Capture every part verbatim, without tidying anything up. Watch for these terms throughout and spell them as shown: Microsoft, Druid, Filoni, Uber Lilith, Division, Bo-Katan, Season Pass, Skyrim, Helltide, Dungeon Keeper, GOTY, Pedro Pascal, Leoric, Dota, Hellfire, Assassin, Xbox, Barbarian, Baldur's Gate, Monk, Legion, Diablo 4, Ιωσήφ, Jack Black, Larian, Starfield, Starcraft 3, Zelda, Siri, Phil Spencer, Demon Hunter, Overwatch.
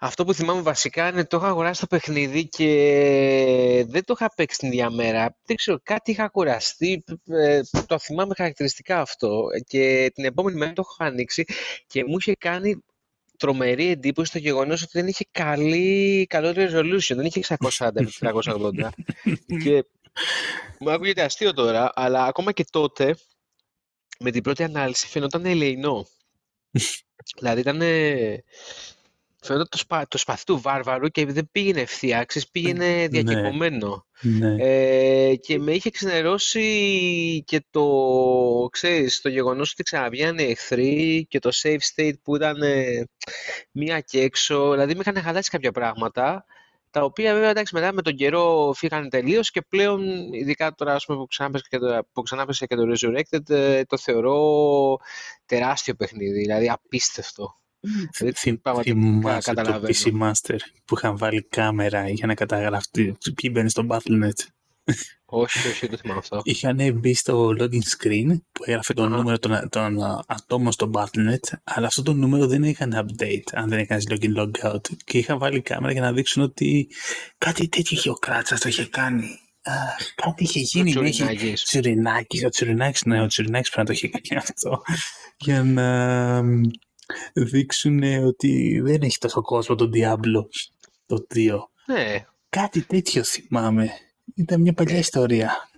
Αυτό που θυμάμαι βασικά είναι το είχα αγοράσει το παιχνίδι και δεν το είχα παίξει την ίδια μέρα. Δεν ξέρω, κάτι είχα κουραστεί, το θυμάμαι χαρακτηριστικά αυτό. Και την επόμενη μέρα το είχα ανοίξει και μου είχε κάνει τρομερή εντύπωση το γεγονός ότι δεν είχε καλή, καλό resolution, δεν είχε εξακόσια σαράντα επί τριακόσια ογδόντα. Και μου ακούγεται αστείο τώρα, αλλά ακόμα και τότε με την πρώτη ανάλυση φαινόταν ελεεινό. Δηλαδή ήταν... Φαίνεται το, σπα... το σπαθί του βάρβαρου και δεν πήγαινε ευθεία, πήγαινε διακεκομμένο. Ναι, ναι. Ε, και με είχε ξενερώσει και το, ξέρεις, το γεγονός ότι ξαναβγαίνανε εχθροί και το safe state που ήταν ε, μία και έξω. Δηλαδή με είχαν χαλάσει κάποια πράγματα, τα οποία βέβαια εντάξει, μετά με τον καιρό φύγανε τελείως και πλέον, ειδικά τώρα ας πούμε, που ξανάπεσε και, και το Resurrected, ε, το θεωρώ τεράστιο παιχνίδι, δηλαδή απίστευτο. Θυμάσαι το πι σι Master που είχαν βάλει κάμερα για να καταγραφεί ποιοι μπαίνει στο Battle τελεία net? Όχι, όχι, δεν θυμάμαι αυτό. Είχαν μπει στο loading screen που έγραφε το νούμερο των ατόμων στο Battle τελεία net, αλλά αυτό το νούμερο δεν είχαν update αν δεν έκανε login logout. Και είχαν βάλει κάμερα για να δείξουν ότι κάτι τέτοιο είχε ο Κράτσας, το είχε κάνει. Κάτι είχε γίνει. Τσουρινάκης. Ο Τσουρινάκης, ναι, ο Τσουρινάκης πρέπει να το είχε κάνει αυτό. Για να δείξουν ότι δεν έχει τόσο κόσμο τον Diablo το δύο. Ναι. Κάτι τέτοιο θυμάμαι. Ήταν μια παλιά ιστορία.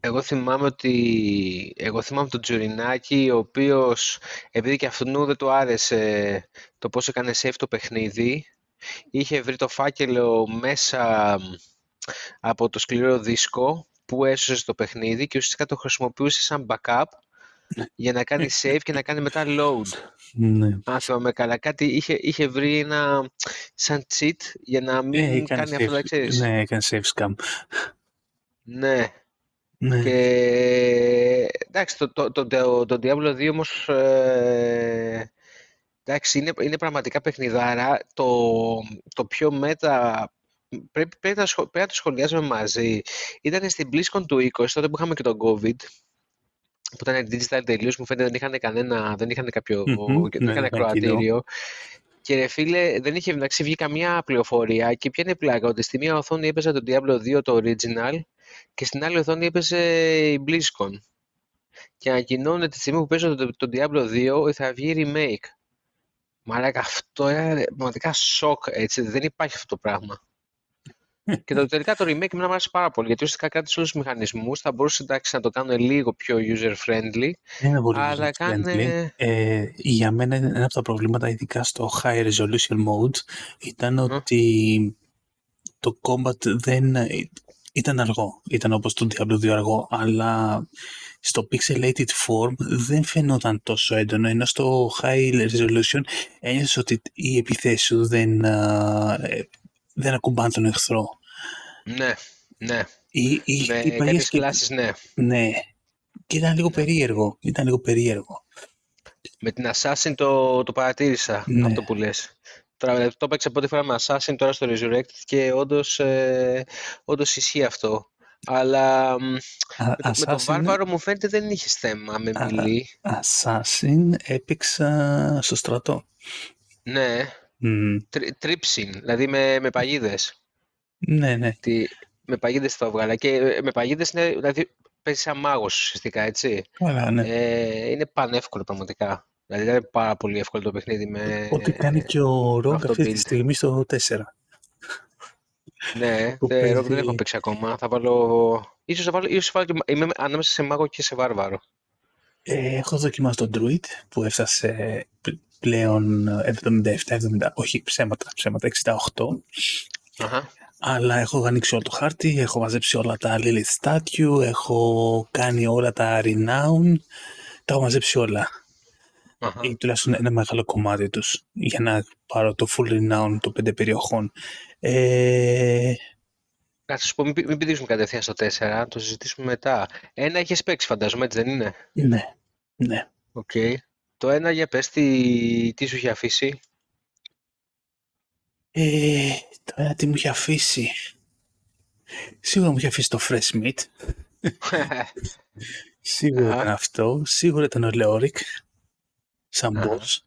Εγώ θυμάμαι ότι... Εγώ θυμάμαι τον Τζουρινάκη, ο οποίος, επειδή και αυτού δεν του άρεσε το πώς έκανε safe το παιχνίδι, είχε βρει το φάκελο μέσα από το σκληρό δίσκο που έσωσε το παιχνίδι και ουσιαστικά το χρησιμοποιούσε σαν backup για να κάνει save και να κάνει μετά load. Ναι. Άθομαι καλά. Κάτι είχε, είχε βρει ένα σαν cheat για να μην ε, κάνει αυτό το εξής. Ναι, έκανε save scam. Ναι. Ναι. Και εντάξει, το, το, το, το, το Diablo δύο όμως ε, εντάξει, είναι, είναι πραγματικά παιχνιδάρα. Το, το πιο μετα... Πρέπει, πρέπει, να, πρέπει να το σχολιάζουμε μαζί. Ήταν στην BlizzCon του είκοσι, τότε που είχαμε και τον COVID, που ήταν digital τελείως, μου φαίνεται δεν είχαν κανένα, δεν είχαν κάποιο, mm-hmm, δεν είχαν ναι, ακροατήριο. Και ρε φίλε, δεν είχε να βγει καμιά πληροφορία και ποια είναι η πλάκα, ότι στη μία οθόνη έπαιζε το Diablo δύο το original και στην άλλη οθόνη έπαιζε η BlizzCon. Και ανακοινώνεται τη στιγμή που παίζει το, το, το Diablo δύο θα βγει remake. Μαλάκα, αυτό είναι πραγματικά σοκ, έτσι, δεν υπάρχει αυτό το πράγμα. Και το, τελικά το remake μου αρέσει πάρα πολύ, γιατί ουσιαστικά κράτησε όλους τους μηχανισμούς, θα μπορούσε εντάξει, να το κάνουν λίγο πιο user-friendly. Είναι πολύ αλλά user-friendly. Κάνε... Ε, για μένα ένα από τα προβλήματα, ειδικά στο high resolution mode, ήταν mm. ότι το combat δεν... ήταν αργό. Ήταν όπως το Diablo δύο αργό, αλλά στο pixelated form δεν φαινόταν τόσο έντονο, ενώ στο high resolution ένιωσες ότι οι επιθέσεις σου δεν... δεν ακουμπάνε τον εχθρό. Ναι, ναι. Οι, οι, ναι, οι κάποιες κλάσεις, ναι. Ναι. Και ήταν λίγο ναι. περίεργο. Ήταν λίγο περίεργο. Με την Assassin το, το παρατήρησα, ναι. αυτό που λες. Τώρα, το έπαιξα πρώτη φορά με Assassin, τώρα στο Resurrected και όντως, ε, όντως ισχύει αυτό. Αλλά α, με, το, με τον Βάρβαρο μου φαίνεται δεν είχε θέμα με μιλή. Assassin έπαιξα στο στρατό. Ναι. Mm. Τρίψιν, δηλαδή με, με παγίδες. Ναι, ναι. Τι, με παγίδες το έβγαλα. Και με παγίδες είναι, δηλαδή παίζει σαν μάγος ουσιαστικά, έτσι. Άρα, ναι. Ε, είναι πανεύκολο πραγματικά. Δηλαδή ήταν δηλαδή, πάρα πολύ εύκολο το παιχνίδι. Με... Ό,τι κάνει και ο Rogue αυτή τη στιγμή στο τέσσερα. Ναι, το Rogue δεν έχω παίξει ακόμα. Θα βάλω... Ίσως θα βάλω, ίσως θα βάλω και... Είμαι ανάμεσα σε μάγο και σε βάρβαρο. Ε, έχω δοκιμάσει τον Druid που έφτασε... πλέον εβδομήντα επτά εβδομήντα, όχι ψέματα, ψέματα εξήντα οκτώ. Uh-huh. Αλλά έχω ανοίξει όλο το χάρτη, έχω μαζέψει όλα τα Lilith Statue, έχω κάνει όλα τα Renown, τα έχω μαζέψει όλα. Uh-huh. Ή τουλάχιστον ένα μεγάλο κομμάτι τους για να πάρω το full Renown των πέντε περιοχών. Ε... Να σας πω, μην, μην πηδήσουμε κατευθείαν στο τέσσερα, το συζητήσουμε μετά. Ένα έχεις παίξει φαντάζομαι, έτσι δεν είναι? Ναι, ναι. Οκ. Okay. Το ένα, για πες, τι, τι σου είχε αφήσει. Ε, το ένα τι μου είχε αφήσει. Σίγουρα μου είχε αφήσει το fresh meat. Σίγουρα ήταν αυτό. Σίγουρα ήταν ο Leoric. Σαν boss.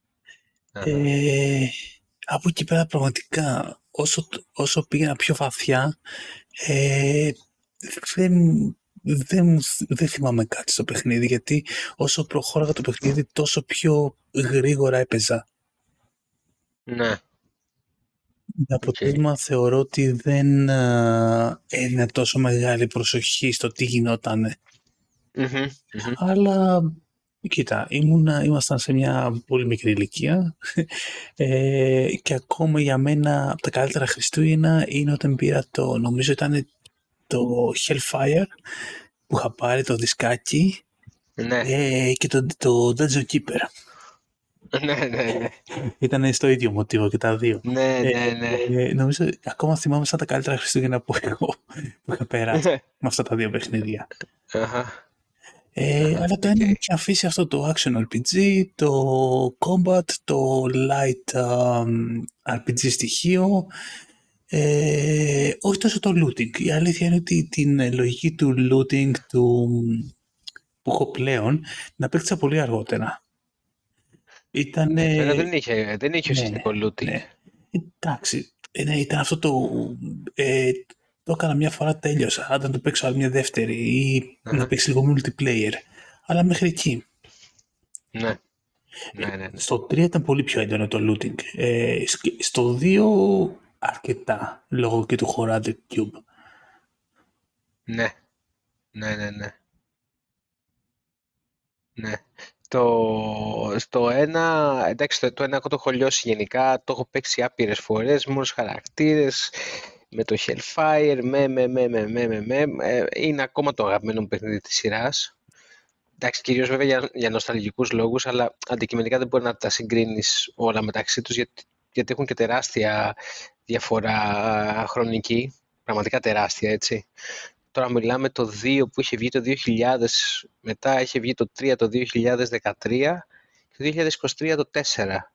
Ε, Από εκεί πέρα πραγματικά όσο, όσο πήγαινα πιο βαθιά ε, δεν, δεν, δεν θυμάμαι κάτι στο παιχνίδι, γιατί όσο προχώραγα το παιχνίδι τόσο πιο γρήγορα έπαιζα. Ναι. Το αποτέλεσμα okay. θεωρώ ότι δεν α, έδινε τόσο μεγάλη προσοχή στο τι γινότανε. Mm-hmm, mm-hmm. Αλλά κοίτα, ήμουνα, ήμασταν σε μια πολύ μικρή ηλικία ε, και ακόμα για μένα από τα καλύτερα Χριστούγεννα είναι όταν πήρα το, νομίζω ήταν το Hellfire που είχα πάρει το δισκάκι mm-hmm. ε, και το, το Dungeon Keeper. Ναι, ναι, ναι. Ήταν στο ίδιο μοτίβο και τα δύο. Ναι, ναι, ναι. Ε, νομίζω, ακόμα θυμάμαι σαν τα καλύτερα Χριστούγεννα που, εγώ, που είχα περάσει με αυτά τα δύο παιχνίδια. Uh-huh. Ε, uh-huh. Αλλά το ένα μου είχε αφήσει αυτό το action αρ πι τζι, το combat, το light um, αρ πι τζι στοιχείο, ε, όχι τόσο το looting. Η αλήθεια είναι ότι την λογική του looting του, που έχω πλέον την απέκτησα πολύ αργότερα. Ήτανε... Φέρα, δεν είχε, δεν είχε ναι, ουσιαστικό looting. Ναι. Εντάξει, ναι, ήταν αυτό το... Ε, το έκανα μια φορά, τέλειωσα. Άντε να το παίξω άλλη μια δεύτερη ή uh-huh. να παίξει λίγο multiplayer. Αλλά μέχρι εκεί. Ναι. Ε, ναι, ναι, ναι. Στο τρία ήταν πολύ πιο έντονο το looting. Ε, στο δύο αρκετά, λόγω και του Horadec Cube. Ναι. Ναι, ναι, ναι. Ναι. Το, στο ένα, εντάξει, το, το ένα έχω το έχω λιώσει γενικά, το έχω παίξει άπειρες φορές, μόνος χαρακτήρες, με το Hellfire, με, με, με, με, με, με, με. Ε, είναι ακόμα το αγαπημένο μου παιχνίδι της σειράς. Εντάξει, κυρίως βέβαια για, για νοσταλγικούς λόγους, αλλά αντικειμενικά δεν μπορεί να τα συγκρίνεις όλα μεταξύ τους, γιατί, γιατί έχουν και τεράστια διαφορά χρονική, πραγματικά τεράστια, έτσι. Τώρα μιλάμε το δύο που είχε βγει το δύο χιλιάδες, μετά είχε βγει το τρία το δύο χιλιάδες δεκατρία και το δύο χιλιάδες είκοσι τρία το τέσσερα.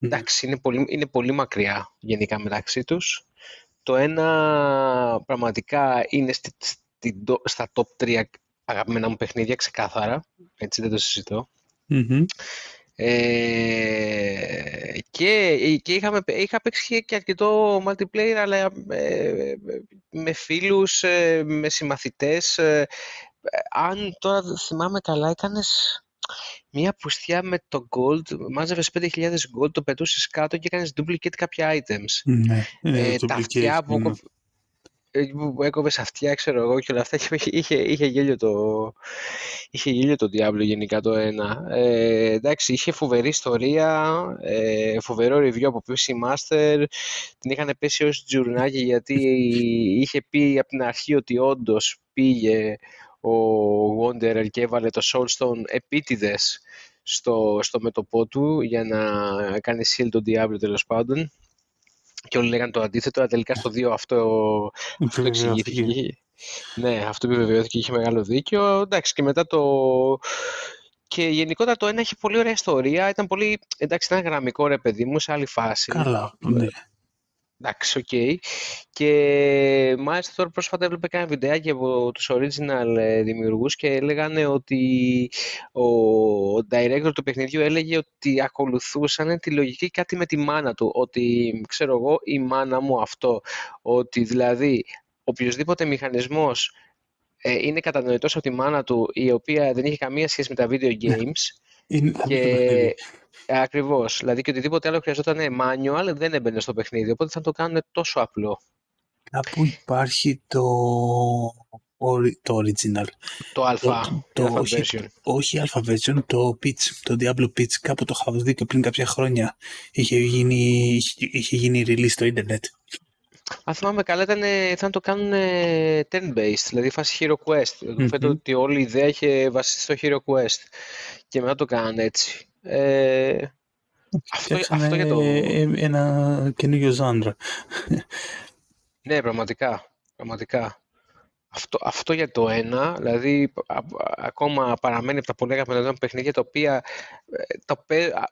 Εντάξει, είναι πολύ, είναι πολύ μακριά γενικά μεταξύ τους. Το ένα πραγματικά είναι στη, στη, στα top τρία αγαπημένα μου παιχνίδια, ξεκάθαρα, έτσι δεν το συζητώ. Mm-hmm. Ε, και και είχαμε, είχα παίξει και αρκετό multiplayer, αλλά ε, με φίλους, ε, με συμμαθητές. Ε, αν τώρα θυμάμαι καλά, έκανες μία πουστιά με το gold, μάζευες πέντε χιλιάδες gold, το πετούσες κάτω και έκανες duplicate κάποια items. Mm-hmm. Ε, yeah, τα αυτιά που, mm-hmm. που, που έκοβες αυτιά, ξέρω εγώ, και όλα αυτά, είχε, είχε, γέλιο, το, είχε γέλιο το Diablo γενικά το ένα. Ε, εντάξει, είχε φοβερή ιστορία, ε, φοβερό review από πι σι Master, την είχαν πέσει ως τζουρνάκι γιατί είχε πει από την αρχή ότι όντως πήγε ο Wanderer και έβαλε το Soulstone επίτηδες στο, στο μέτωπό του για να κάνει shield τον Diablo, τέλος πάντων. Και όλοι λέγανε το αντίθετο, αλλά τελικά στο δύο αυτό, αυτό εξηγήθηκε. Ναι, αυτό επιβεβαιώθηκε, είχε μεγάλο δίκιο. Εντάξει, και μετά το... Και γενικότερα το ένα είχε πολύ ωραία ιστορία, ήταν πολύ... Εντάξει, ήταν γραμμικό ρε παιδί μου, σε άλλη φάση. Καλά, ναι. Εντάξει, οκ. Okay. Και μάλιστα τώρα πρόσφατα έβλεπε κάνα βιντεάκι από τους original δημιουργούς και λέγανε ότι ο, ο director του παιχνιδιού έλεγε ότι ακολουθούσαν τη λογική κάτι με τη μάνα του. Ότι ξέρω εγώ η μάνα μου αυτό. Ότι δηλαδή οποιοσδήποτε μηχανισμός ε, είναι κατανοητός από τη μάνα του, η οποία δεν είχε καμία σχέση με τα video games. Είναι και... Ακριβώς. Δηλαδή και οτιδήποτε άλλο χρειαζόταν manual δεν έμπαινε στο παιχνίδι. Οπότε θα το κάνουν τόσο απλό. Κάπου υπάρχει το, το original. Το alpha. Το... Το... version. Όχι alpha version, το pitch. Το Diablo pitch. Κάπου το είχα δει και πριν κάποια χρόνια. Είχε γίνει, είχε γίνει release στο ίντερνετ. Αν θυμάμαι καλά, ήταν, θα το κάνουν turn-based, δηλαδή φάση Hero Quest. Mm-hmm. Φαίνεται ότι όλη η ιδέα είχε βασιστεί στο Hero Quest. Και μετά το κάνανε έτσι. Ε, αυτό, αυτό για το... ένα καινούριο ζάντρα. Ναι, πραγματικά, πραγματικά. Αυτό, αυτό για το ένα, δηλαδή α, ακόμα παραμένει από τα πολύ αγαπημένα παιχνίδια τα οποία το,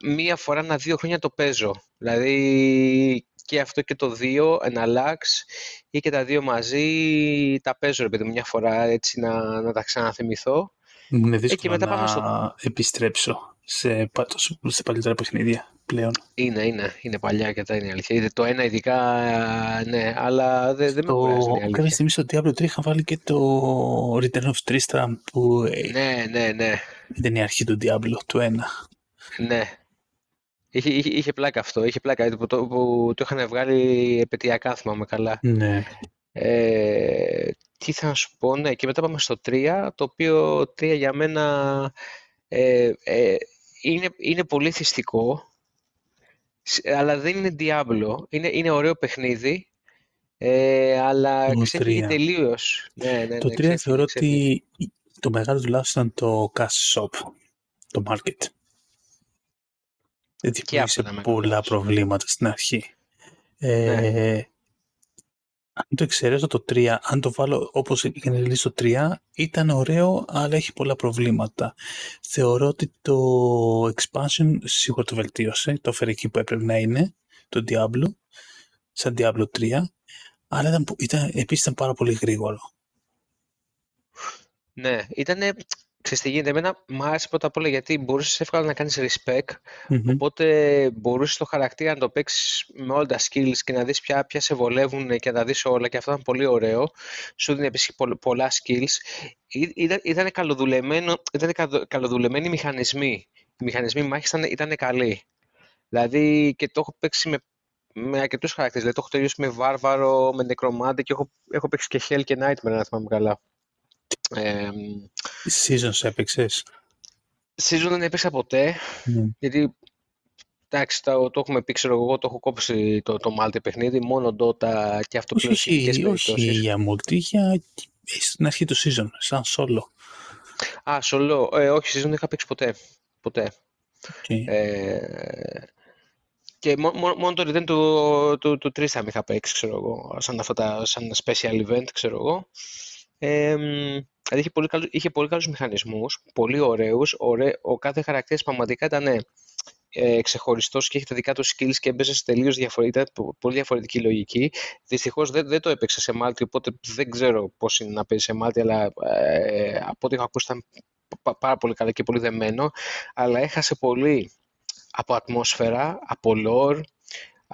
μία φορά ένα δύο χρόνια το παίζω. Δηλαδή και αυτό και το δύο, ένα αλλάξ ή και τα δύο μαζί τα παίζω επειδή μια φορά έτσι να, να τα ξαναθυμηθώ. Είναι δύσκολο ε, να στο... επιστρέψω. σε, σε παλιότερα παιχνίδια πλέον. Είναι, είναι, είναι παλιά αρκετά, είναι αλήθεια. Είδε το ένα ειδικά, ναι, αλλά δεν δε με κουράζει. Κάποια στιγμή στο Diablo τρία είχαν βάλει και το Return of Tristram που ναι, ναι, ναι. Ήταν η αρχή του Diablo, του ένα. Ναι. Είχε, είχε, είχε πλάκα αυτό, είχε πλάκα που το, που το είχαν βγάλει επαιτειακά, θυμάμαι καλά. Ναι. Ε, τι θα σου πω, ναι, και μετά πάμε στο τρία, το οποίο τρία για μένα ε, ε, είναι, είναι πολύ θυστικό, αλλά δεν είναι Diablo, είναι, είναι ωραίο παιχνίδι, ε, αλλά ξέφυγε τελείως. Ναι, ναι, ναι, το τρία ξέφυγε, θεωρώ ξέφυγε. Ότι το μεγάλο του λάθος ήταν το cash shop, το market. Δεν δημιούργησε πολλά προβλήματα στην αρχή. Ε, ναι. Αν το εξαιρέσω το τρία, αν το βάλω όπως είχαν ρελίσει το τρία, ήταν ωραίο, αλλά έχει πολλά προβλήματα. Θεωρώ ότι το expansion σίγουρα το βελτίωσε, το έφερε εκεί που έπρεπε να είναι, το Diablo, σαν Diablo τρία, αλλά ήταν, ήταν, επίσης ήταν πάρα πολύ γρήγορο. Ναι, ήτανε... Ξέρεις τι γίνεται, εμένα μου άρεσε πρώτα απ' όλα γιατί μπορούσες εύκολα να κάνεις respec, mm-hmm. οπότε μπορούσες το χαρακτήρα να το παίξεις με όλα τα skills και να δεις ποια, ποια σε βολεύουν και να τα δεις όλα, και αυτό ήταν πολύ ωραίο. Σου δίνει επίσης πολλά skills. Ήταν, ήταν, καλοδουλεμένο, ήταν καλοδουλεμένοι οι μηχανισμοί. Οι μηχανισμοί μάχης ήταν, ήταν καλοί. Δηλαδή και το έχω παίξει με, με αρκετούς χαρακτήρες. Δηλαδή το έχω τελειώσει με βάρβαρο, με νεκρομάντη και έχω, έχω παίξει και Hell και Nightmare, να θυμάμαι καλά. Ε, Seasons έπαιξες? Season δεν έπαιξα ποτέ, mm. γιατί εντάξει, το, το έχουμε πει, ξέρω εγώ, το έχω κόψει το, το multi παιχνίδι, μόνο Dota και αυτό πλέον. Όχι, όχι για multi, για στην αρχή του Season, σαν solo. Α, solo, ε, όχι, Season δεν είχα παίξει ποτέ, ποτέ. Okay. Ε, και μό, μό, μόνο το event του, του, του Tristram είχα παίξει, ξέρω εγώ, σαν, αυτά τα, σαν special event, ξέρω εγώ. Ε, δηλαδή είχε πολύ, καλούς, είχε πολύ καλούς μηχανισμούς, πολύ ωραίους, ωραί, ο κάθε χαρακτήρας πραγματικά ήταν ε, ε, ξεχωριστός και είχε τα δικά του skills και έμπαιζε σε τελείως διαφορετική, πολύ διαφορετική λογική. Δυστυχώς δεν, δεν το έπαιξα σε Μάλτι, οπότε δεν ξέρω πώς είναι να παίζει σε Μάλτι, αλλά ε, από ό,τι έχω ακούσει ήταν πα, πάρα πολύ καλό και πολύ δεμένο, αλλά έχασε πολύ από ατμόσφαιρα, από lore,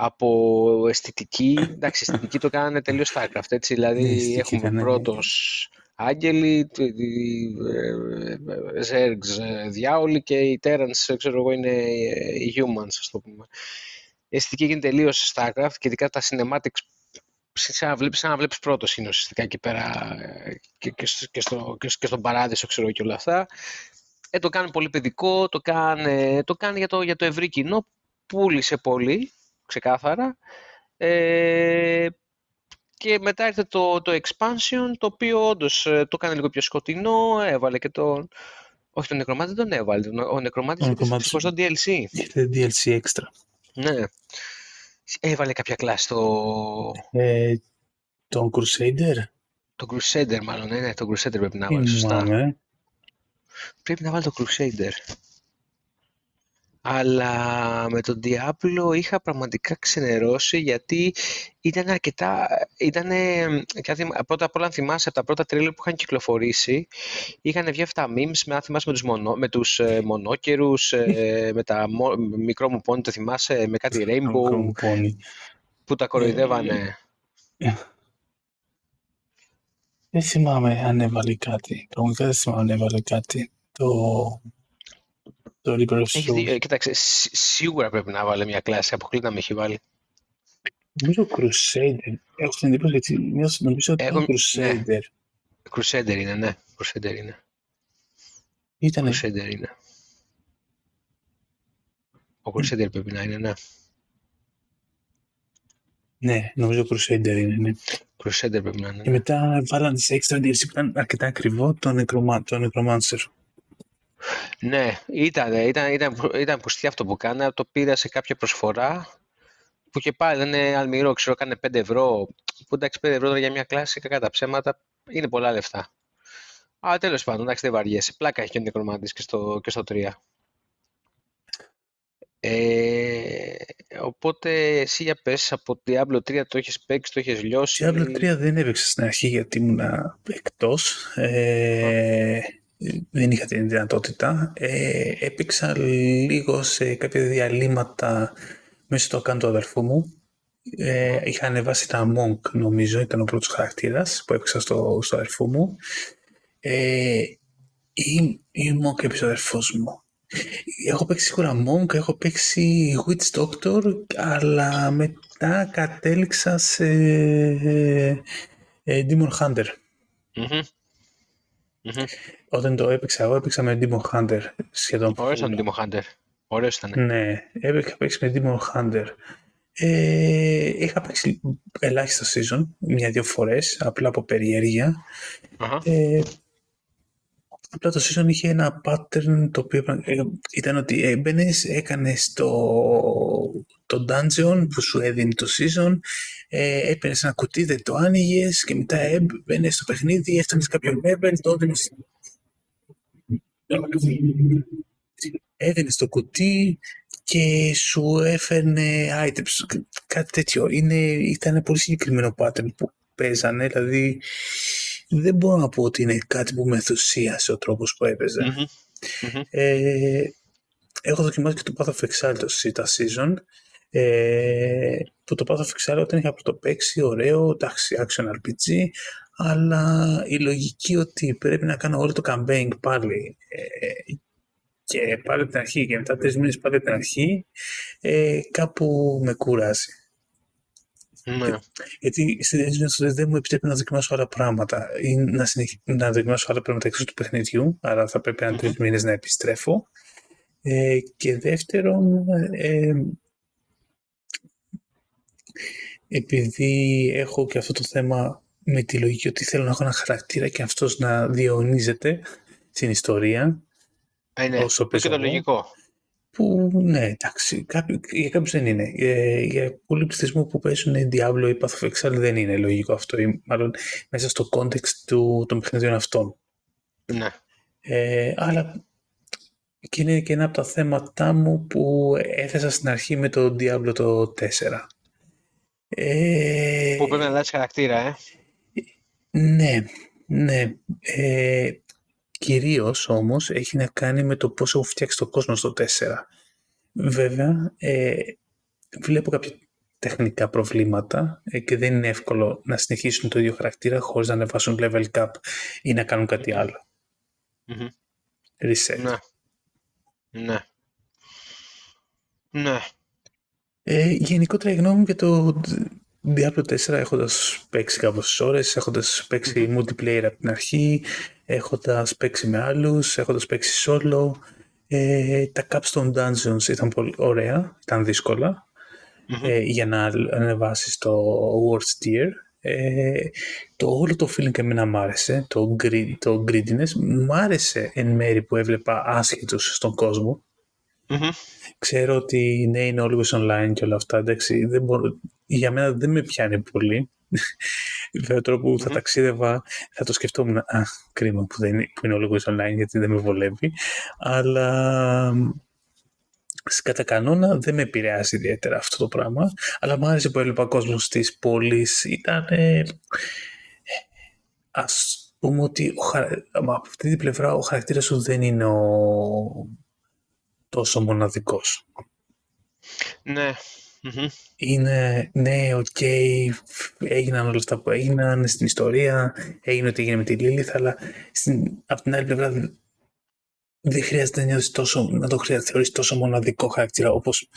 από αισθητική. Εντάξει, αισθητική το κάνανε τελείως Starcraft, έτσι, δηλαδή έχουμε πρώτος άγγελοι, Zergs διάολοι και οι Terrans, ξέρω εγώ, είναι οι humans, ας το πούμε. Η αισθητική γίνεται τελείως Starcraft και ειδικά τα cinematics, σαν να βλέπεις, σαν να βλέπεις πρώτος είναι ουσιαστικά εκεί πέρα και, και, στο, και, στο, και στον παράδεισο, ξέρω, και όλα αυτά. Ε, το κάνουν πολύ παιδικό, το κάνουν, το κάνουν για, το, για το ευρύ κοινό, πούλησε πολύ. Ξεκάθαρα. Ε, και μετά ήρθε το, το expansion, το οποίο όντως το έκανε λίγο πιο σκοτεινό, έβαλε και τον... Όχι, τον Necromancer δεν τον έβαλε, ο Necromancer ήταν στο ντι ελ σι. Ήταν ντι ελ σι extra. Ναι. Έβαλε κάποια κλάση στο... Ε, τον Crusader. Τον Crusader μάλλον, ναι, ναι, τον Crusader πρέπει να βάλει, σωστά. Ναι. Πρέπει να βάλει τον Crusader. Αλλά με τον Diablo είχα πραγματικά ξενερώσει, γιατί ήταν αρκετά, ήταν, πρώτα απ' όλα αν θυμάσαι, από τα πρώτα τρίλερ που είχαν κυκλοφορήσει, είχαν βγει αυτά memes, με, αν θυμάσαι, με τους, μονο, με τους ε, μονόκερους, ε, με τα μο, μικρό μου πόνι, το θυμάσαι, με κάτι rainbow, που τα κοροϊδεύανε. Δεν θυμάμαι αν έβαλε κάτι, πραγματικά δεν θυμάμαι αν έβαλε κάτι. Το... Έχει, κοίταξε, σίγουρα πρέπει να βάλει μια κλάση, αποκλείται να με έχει βάλει. Νομίζω Crusader, έχω την εντύπωση, γιατί νομίζω ότι είναι Crusader. Ναι. Crusader είναι, ναι, Crusader είναι. Ήτανε. Crusader είναι. Ο Crusader mm. πρέπει να είναι, ναι. Ναι, νομίζω Crusader είναι, ναι. Crusader πρέπει να είναι. Και μετά βάλανε σε έξτρα ντι ελ σι που ήταν αρκετά ακριβό, το Necromancer. Ναι, ήταν, ήταν, ήταν, ήταν πουστή αυτό που κάνα, το πήρα σε κάποια προσφορά που και πάλι είναι αλμυρό, ξέρω, κάνε πέντε ευρώ, που εντάξει πέντε ευρώ για μια κλάση, κακά τα ψέματα, είναι πολλά λεφτά. Αλλά τέλος πάντων, εντάξει, δεν βαριέσαι, πλάκα έχει και ο Νεκρομάντης και στο, και στο τρία. Ε, οπότε εσύ για πες, από Diablo τρία το έχεις παίξει, το έχεις λιώσει? Diablo τρία δεν έπαιξε στην αρχή γιατί ήμουν εκτός. Ε, δεν είχα την δυνατότητα. Ε, έπαιξα λίγο σε κάποια διαλύματα μέσα στο account του αδερφού μου. Ε, είχα ανεβάσει τα Monk, νομίζω, ήταν ο πρώτος χαρακτήρας που έπαιξα στο, στο αδερφού μου. Ε, ή, ή Monk έπαιξε ο αδερφός μου. Έχω παίξει σίγουρα Monk, έχω παίξει Witch Doctor, αλλά μετά κατέληξα σε ε, ε, Demon Hunter. Mm-hmm. Mm-hmm. Όταν το έπαιξα εγώ, έπαιξα με Demon Hunter σχεδόν. Ωραίος ήταν Demon Hunter. Ωραίος ήταν. Ναι, έπαιξα παίξει με Demon Hunter. Ε, είχα παίξει ελάχιστα season, μια-δύο φορές, απλά από περιέργεια. Uh-huh. Ε, απλά το season είχε ένα pattern το οποίο ε, ήταν ότι έμπαινες, έκανες το, το dungeon που σου έδινε το season, ε, έπαινες ένα κουτί, δεν το άνοιγες και μετά έμπαινες στο παιχνίδι, έφτανες κάποιο level, το έδινες... έδινες το κουτί και σου έφερνε items, κάτι τέτοιο. Είναι, ήταν πολύ συγκεκριμένο pattern που παίζανε, δηλαδή δεν μπορώ να πω ότι είναι κάτι που με ενθουσίασε ο τρόπος που έπαιζε. Mm-hmm. Ε, έχω δοκιμάσει και το Path of Exile, το Sita Season, ε, που το Path of Exile όταν είχα πρωτοπαίξει, ωραίο, εντάξει, action αρ πι τζι, αλλά η λογική ότι πρέπει να κάνω όλο το campaign πάλι, ε, και πάλι από την αρχή και μετά τρεις μήνες πάλι από την αρχή, ε, κάπου με κουράζει. Ναι. Γιατί στην έννοια δεν μου επιτρέπει να δοκιμάσω άλλα πράγματα ή να, συνεχ... να δοκιμάσω άλλα πράγματα εξού του παιχνιδιού, άρα θα πρέπει να τρεις μήνες να επιστρέφω. Ε, και δεύτερον, ε, επειδή έχω και αυτό το θέμα με τη λογική ότι θέλω να έχω ένα χαρακτήρα και αυτός να διαιωνίζεται στην ιστορία. Είναι και το λογικό. Που ναι, εντάξει, κάποιοι, για κάποιους δεν είναι. Ε, για πολλοί πληθυσμοί που παίζουν Diablo ή Path of Exile δεν είναι λογικό αυτό, ή μάλλον μέσα στο context του, των παιχνιδιών αυτών. Ναι. Ε, αλλά και είναι και ένα από τα θέματα μου που έθεσα στην αρχή με το Diablo το τέσσερα. Ε, που πρέπει να αλλάξει χαρακτήρα, ε. Ναι, ναι. Ε, Κυρίως όμως έχει να κάνει με το πώς έχω φτιάξει το κόσμο στο τέσσερα. Βέβαια, ε, βλέπω κάποια τεχνικά προβλήματα ε, και δεν είναι εύκολο να συνεχίσουν το ίδιο χαρακτήρα χωρίς να ανεβάσουν level cap ή να κάνουν κάτι άλλο. Mm-hmm. Reset. Ναι. Ναι. Ναι. Ε, γενικότερα η γνώμη μου για το Diablo τέσσερα, έχοντας παίξει κάποιες ώρες, έχοντας παίξει multiplayer από την αρχή, έχοντας παίξει με άλλους, έχοντας παίξει solo, ε, τα capstone dungeons ήταν πολύ ωραία, ήταν δύσκολα, mm-hmm. ε, για να ανεβάσεις το worst tier. Ε, το όλο το feeling και εμένα μ' άρεσε, το, grid, το greediness, μ' άρεσε εν μέρη που έβλεπα άσχετους στον κόσμο. Mm-hmm. Ξέρω ότι ναι, είναι always online και όλα αυτά, εντάξει, δεν μπορώ, για μένα δεν με πιάνει πολύ. Με τον τρόπο που θα mm-hmm. ταξίδευα θα το σκεφτόμουν, α, κρίμα που, δεν είναι, που είναι always online γιατί δεν με βολεύει, αλλά κατά κανόνα δεν με επηρεάζει ιδιαίτερα αυτό το πράγμα, αλλά μου άρεσε που έλειπα κόσμο στις πόλεις. Ήταν ε, ας πούμε ότι ο, από αυτή την πλευρά ο χαρακτήρας σου δεν είναι ο τόσο μοναδικός. Ναι. Mm-hmm. Είναι, ναι, οκ, okay, έγιναν όλα αυτά που έγιναν στην ιστορία, έγινε ό,τι έγινε με τη Λίλιθ, αλλά στην, από την άλλη πλευρά δεν χρειάζεται να, τόσο, να το θεωρείς τόσο μοναδικό χαρακτήρα όπως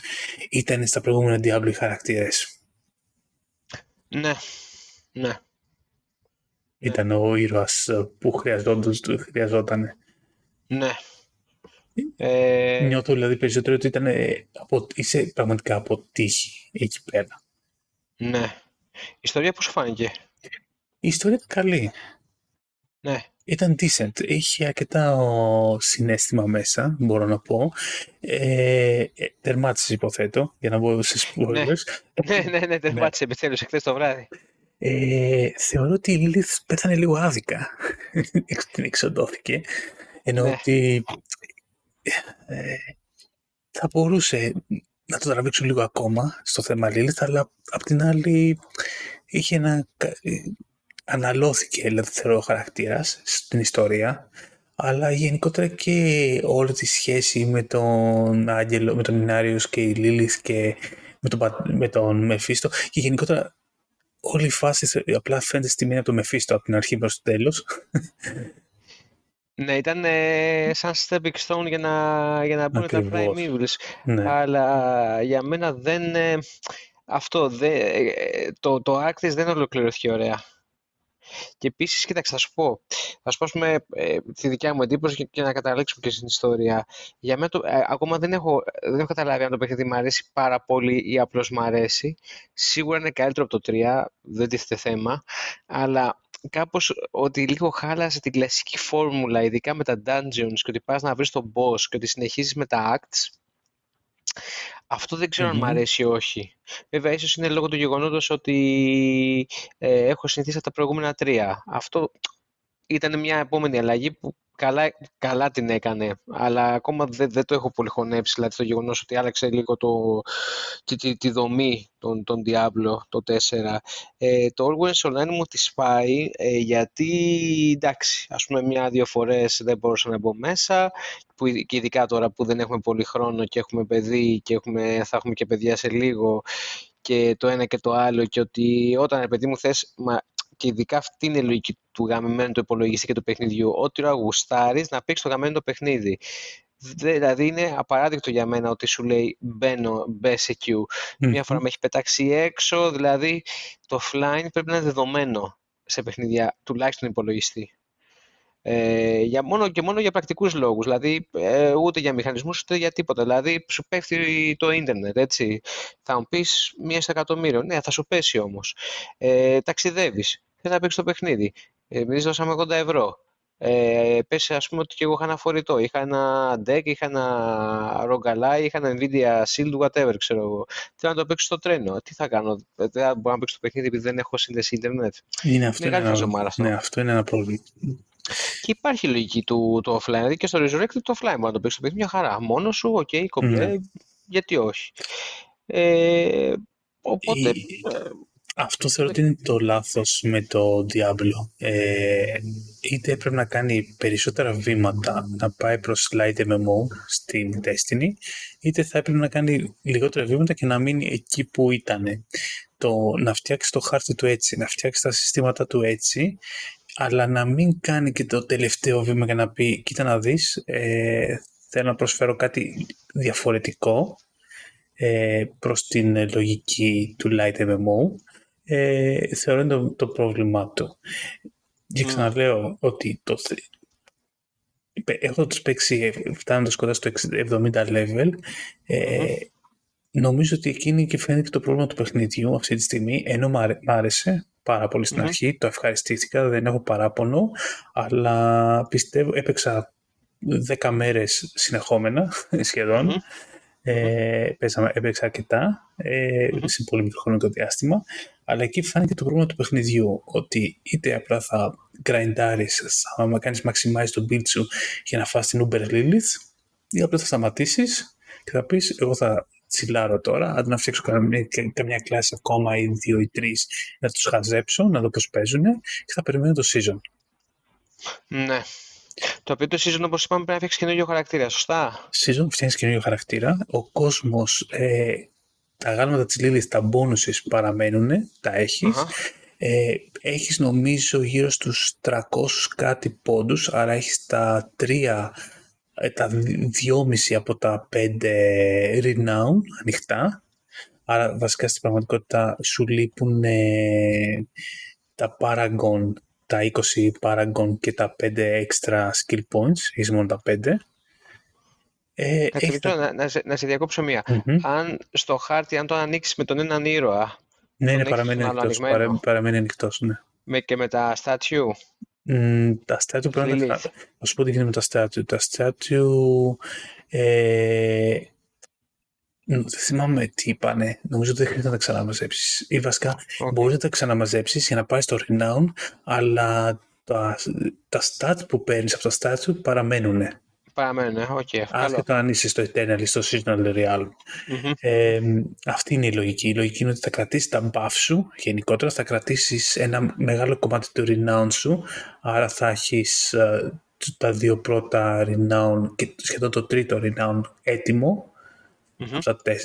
ήταν στα προηγούμενα Diablo οι χαρακτήρες. Ναι, ναι. Ήταν ναι. ο ήρωας που χρειαζόταν. Ναι. Ε... Νιώθω δηλαδή περισσότερο ότι ήταν, ε, από, είσαι πραγματικά από τύχη εκεί πέρα. Ναι. Η ιστορία πώς σου φάνηκε? Η ιστορία ήταν καλή. Ναι. Ήταν decent. Είχε αρκετά ο, συναίσθημα μέσα, μπορώ να πω. Ε, τερμάτισε, υποθέτω, για να μπω σε spoilers. Ναι, ναι, ναι, ναι, τερμάτισε επιτέλους εχθές το βράδυ. Ε, θεωρώ ότι η Λίλιθ πέθανε λίγο άδικα. Την εξοντώθηκε. Ενώ ναι. ότι... Ε, θα μπορούσε να το τραβήξουν λίγο ακόμα στο θέμα Λίλιθ, αλλά απ' την άλλη είχε ένα, αναλώθηκε ελευθερό χαρακτήρας στην ιστορία, αλλά γενικότερα και όλη τη σχέση με τον Άγγελο, με τον Inarius και η Λίλιθ και με τον, με τον Mephisto και γενικότερα όλη η φάση απλά φαίνεται στημένη από τον Mephisto από την αρχή προς το τέλος. Ναι, ήταν ε, σαν stepping stone για να, για να μπουν τα Prime Evils, ναι. Αλλά για μένα δεν, ε, αυτό, δεν, ε, το, το arc της δεν ολοκληρώθηκε ωραία. Και επίσης, κοίταξε, θα σου πω, θα σου πω πούμε, ε, τη δικιά μου εντύπωση και, και να καταλήξουμε και στην ιστορία. Για μένα, το, ε, ακόμα δεν έχω, δεν έχω καταλάβει αν το παιχνίδι μου αρέσει πάρα πολύ ή απλώς μου αρέσει. Σίγουρα είναι καλύτερο από το τρία, δεν τίθεται θέμα, αλλά κάπως ότι λίγο χάλασε την κλασική φόρμουλα, ειδικά με τα dungeons και ότι πας να βρεις τον boss και ότι συνεχίζεις με τα acts. Αυτό δεν ξέρω mm-hmm. αν μου αρέσει ή όχι. Βέβαια, ίσως είναι λόγω του γεγονότος ότι ε, έχω συνηθίσει από τα προηγούμενα τρία. Αυτό ήταν μια επόμενη αλλαγή που καλά, καλά την έκανε, αλλά ακόμα δεν, δεν το έχω πολύ χωνέψει. Δηλαδή το γεγονός ότι άλλαξε λίγο το, τη, τη, τη δομή των, των Diablo το τέσσερα. Ε, το Always Online μου τη σπάει ε, γιατί εντάξει, ας πούμε μια-δύο φορές δεν μπορούσα να μπω μέσα, που, και ειδικά τώρα που δεν έχουμε πολύ χρόνο και έχουμε παιδί και έχουμε, θα έχουμε και παιδιά σε λίγο και το ένα και το άλλο και ότι όταν παιδί μου θες... Μα, και ειδικά αυτή είναι η λογική του γαμμένου του υπολογιστή και του παιχνιδιού. Ό,τι ώρα γουστάρεις να παίξεις το γαμμένο το παιχνίδι. Δηλαδή είναι απαράδεκτο για μένα ότι σου λέει μπαίνω, μπες εκεί. Mm-hmm. Μια φορά με έχει πετάξει έξω, δηλαδή το offline πρέπει να είναι δεδομένο σε παιχνίδια, τουλάχιστον υπολογιστή. Ε, για μόνο και μόνο για πρακτικούς λόγους, δηλαδή ε, ούτε για μηχανισμούς ούτε για τίποτα. Δηλαδή σου πέφτει το ίντερνετ, έτσι. Θα μου πεις μία στα εκατομμύριο. Ναι, θα σου πέσει όμως. Ε, ταξιδεύεις, θες να παίξεις το παιχνίδι. Εμείς δώσαμε ογδόντα ευρώ. Ε, πέσει ας πούμε ότι και εγώ είχα ένα φορητό. Είχα ένα deck, είχα ένα ρογκαλάι, είχα ένα Nvidia Shield, whatever, ξέρω εγώ. Θέλω να το παίξω στο τρένο. Τι θα κάνω, δεν μπορώ να παίξω το παιχνίδι επειδή δεν έχω σύνδεση ίντερνετ. Είναι αυτό, είναι ένα... αυτό. Ναι, αυτό είναι ένα πρόβλημα. Και υπάρχει η λογική του, του offline, δηλαδή και στο Resurrected το offline μπορεί να το παίξεις το παιχνίδι μια χαρά. Μόνο σου, οκ, okay, κομπλέ, mm. γιατί όχι. Ε, οπότε... Η... Ε... Αυτό θεωρώ ότι είναι το λάθος με το Diablo. Ε, είτε πρέπει να κάνει περισσότερα βήματα να πάει προς light εμ εμ ο στην Destiny, είτε θα έπρεπε να κάνει λιγότερα βήματα και να μείνει εκεί που ήταν. Το, να φτιάξει το χάρτη του έτσι, να φτιάξει τα συστήματα του έτσι, αλλά να μην κάνει και το τελευταίο βήμα για να πει κοίτα να δεις, ε, θέλω να προσφέρω κάτι διαφορετικό ε, προς την λογική του light εμ εμ ο. Ε, θεωρώ είναι το, το πρόβλημά του. Και ξαναλέω mm. ότι το, έχω τους παίξει φτάνοντας κοντά στο εβδομήντα level. Ε, mm. Νομίζω ότι εκείνη και φαίνεται και το πρόβλημα του παιχνιδιού αυτή τη στιγμή, ενώ μ' άρεσε πάρα πολύ στην mm-hmm. αρχή, το ευχαριστήθηκα, δεν έχω παράπονο, αλλά πιστεύω έπαιξα δέκα μέρες συνεχόμενα σχεδόν, mm-hmm. ε, παίξα, έπαιξα αρκετά ε, mm-hmm. σε πολύ μικρό χρονικό διάστημα, αλλά εκεί φάνηκε το πρόβλημα του παιχνιδιού, ότι είτε απλά θα γκραϊντάρεις, θα κάνεις maximize το build σου για να φας την Uber Lilith, ή απλά θα σταματήσεις και θα πεις εγώ θα τσιλάρω τώρα, αντί να φτιάξω καμιά, καμιά κλάση ακόμα ή δύο ή τρεις, να τους χαζέψω, να δω πώς παίζουν και θα περιμένω το season. Ναι. Το οποίο το season, όπως είπαμε, πρέπει να φτιάξει καινούριο χαρακτήρα, σωστά. Season, φτιάχνει καινούριο χαρακτήρα. Ο κόσμος, ε, τα γάλματα της Λίλης, τα bonuses παραμένουν, τα έχεις. Uh-huh. Ε, έχεις νομίζω γύρω στους τριακόσιους κάτι πόντους, άρα έχεις τα τρία... τα δυόμιση από τα πέντε Renown ανοιχτά, άρα βασικά στην πραγματικότητα σου λείπουν ε, τα Paragon, τα είκοσι Paragon και τα πέντε extra skill points, έχεις μόνο τα πέντε. Ε, έχει... να, να, να σε διακόψω μία. Mm-hmm. Αν στο χάρτη, αν το ανοίξεις με τον έναν ήρωα, ναι, ναι, παραμένει ανοιχτός, παρα, παραμένει ανοιχτός, ναι. Με, και με τα statue. Mm, τα statue πρέπει να... Θα σου πω τι γίνεται με τα statue. Τα statue... Ε... Δεν θυμάμαι τι είπανε. Νομίζω ότι δεν χρειάζεται να τα ξαναμαζέψεις. Ή βασικά okay. μπορείς να τα ξαναμαζέψεις για να πάρεις το renown, αλλά τα, τα stats που παίρνεις από τα statue παραμένουν. Παραμένουν, οκ. Okay. Άσχετα αν είσαι στο Eternal ή στο Seasonal Realm. Mm-hmm. Ε, αυτή είναι η λογική. Η λογική είναι ότι θα κρατήσεις τα buff σου, γενικότερα θα κρατήσεις ένα μεγάλο κομμάτι του renown σου, άρα θα έχεις uh, τα δύο πρώτα Renown και σχεδόν το τρίτο Renown έτοιμο. Mm-hmm. Από τα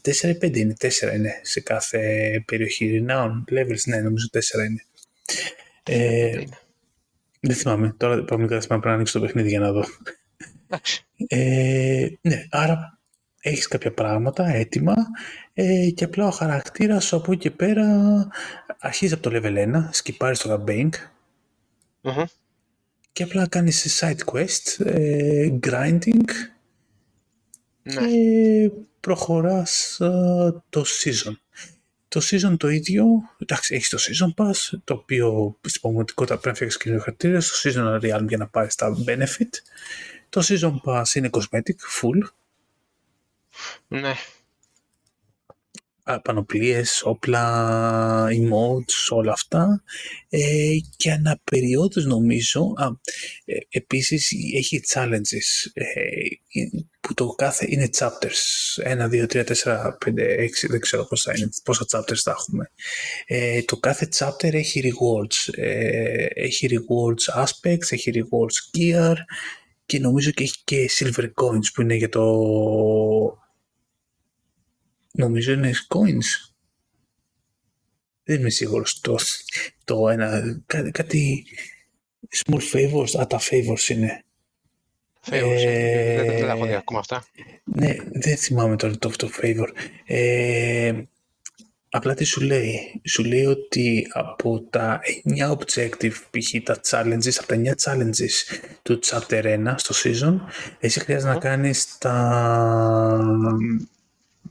τέσσερα πέντε είναι, τέσσερα είναι σε κάθε περιοχή. Renown levels, ναι, νομίζω τέσσερα είναι. Ε, δεν θυμάμαι. Τώρα πραγματικά δεν θυμάμαι, πρέπει να ανοίξω το παιχνίδι για να δω. ε, ναι, άρα έχεις κάποια πράγματα έτοιμα ε, και απλά ο χαρακτήρας από εκεί και πέρα αρχίζει από το level ένα, σκυπάρεις το campaign mm-hmm. και απλά κάνεις side quest, ε, grinding mm-hmm. και προχωράς ε, το season. Το season το ίδιο, εντάξει, έχεις το season pass, το οποίο στην πραγματικότητα πρέπει να φτιάξεις καινούριο χαρακτήρα, το season realm για να πάρεις τα benefit. Το season pass είναι cosmetic, full. Ναι. Πανοπλίες, όπλα, emotes, όλα αυτά. Ε, και αναπεριόδους νομίζω, α, ε, επίσης έχει challenges, ε, που το κάθε είναι chapters. Ένα, δύο, τρία, τέσσερα, πέντε, έξι, δεν ξέρω πόσα είναι, πόσα chapters θα έχουμε. Ε, το κάθε chapter έχει rewards. Ε, έχει rewards aspects, έχει rewards gear και νομίζω και έχει και silver coins που είναι για το... Νομίζω είναι coins. Δεν είμαι σίγουρος. Το, το ένα, κάτι, κάτι small favors, α, τα favors είναι. Favors, ε, δεν, δεν τα έχω δει ακόμα αυτά. Ναι, δεν θυμάμαι τώρα το, το favor. Ε, απλά τι σου λέει. Σου λέει ότι από τα εννιά objective, π.χ. τα challenges, από τα εννιά challenges του chapter ένα στο season, εσύ χρειάζεται mm. να κάνεις τα...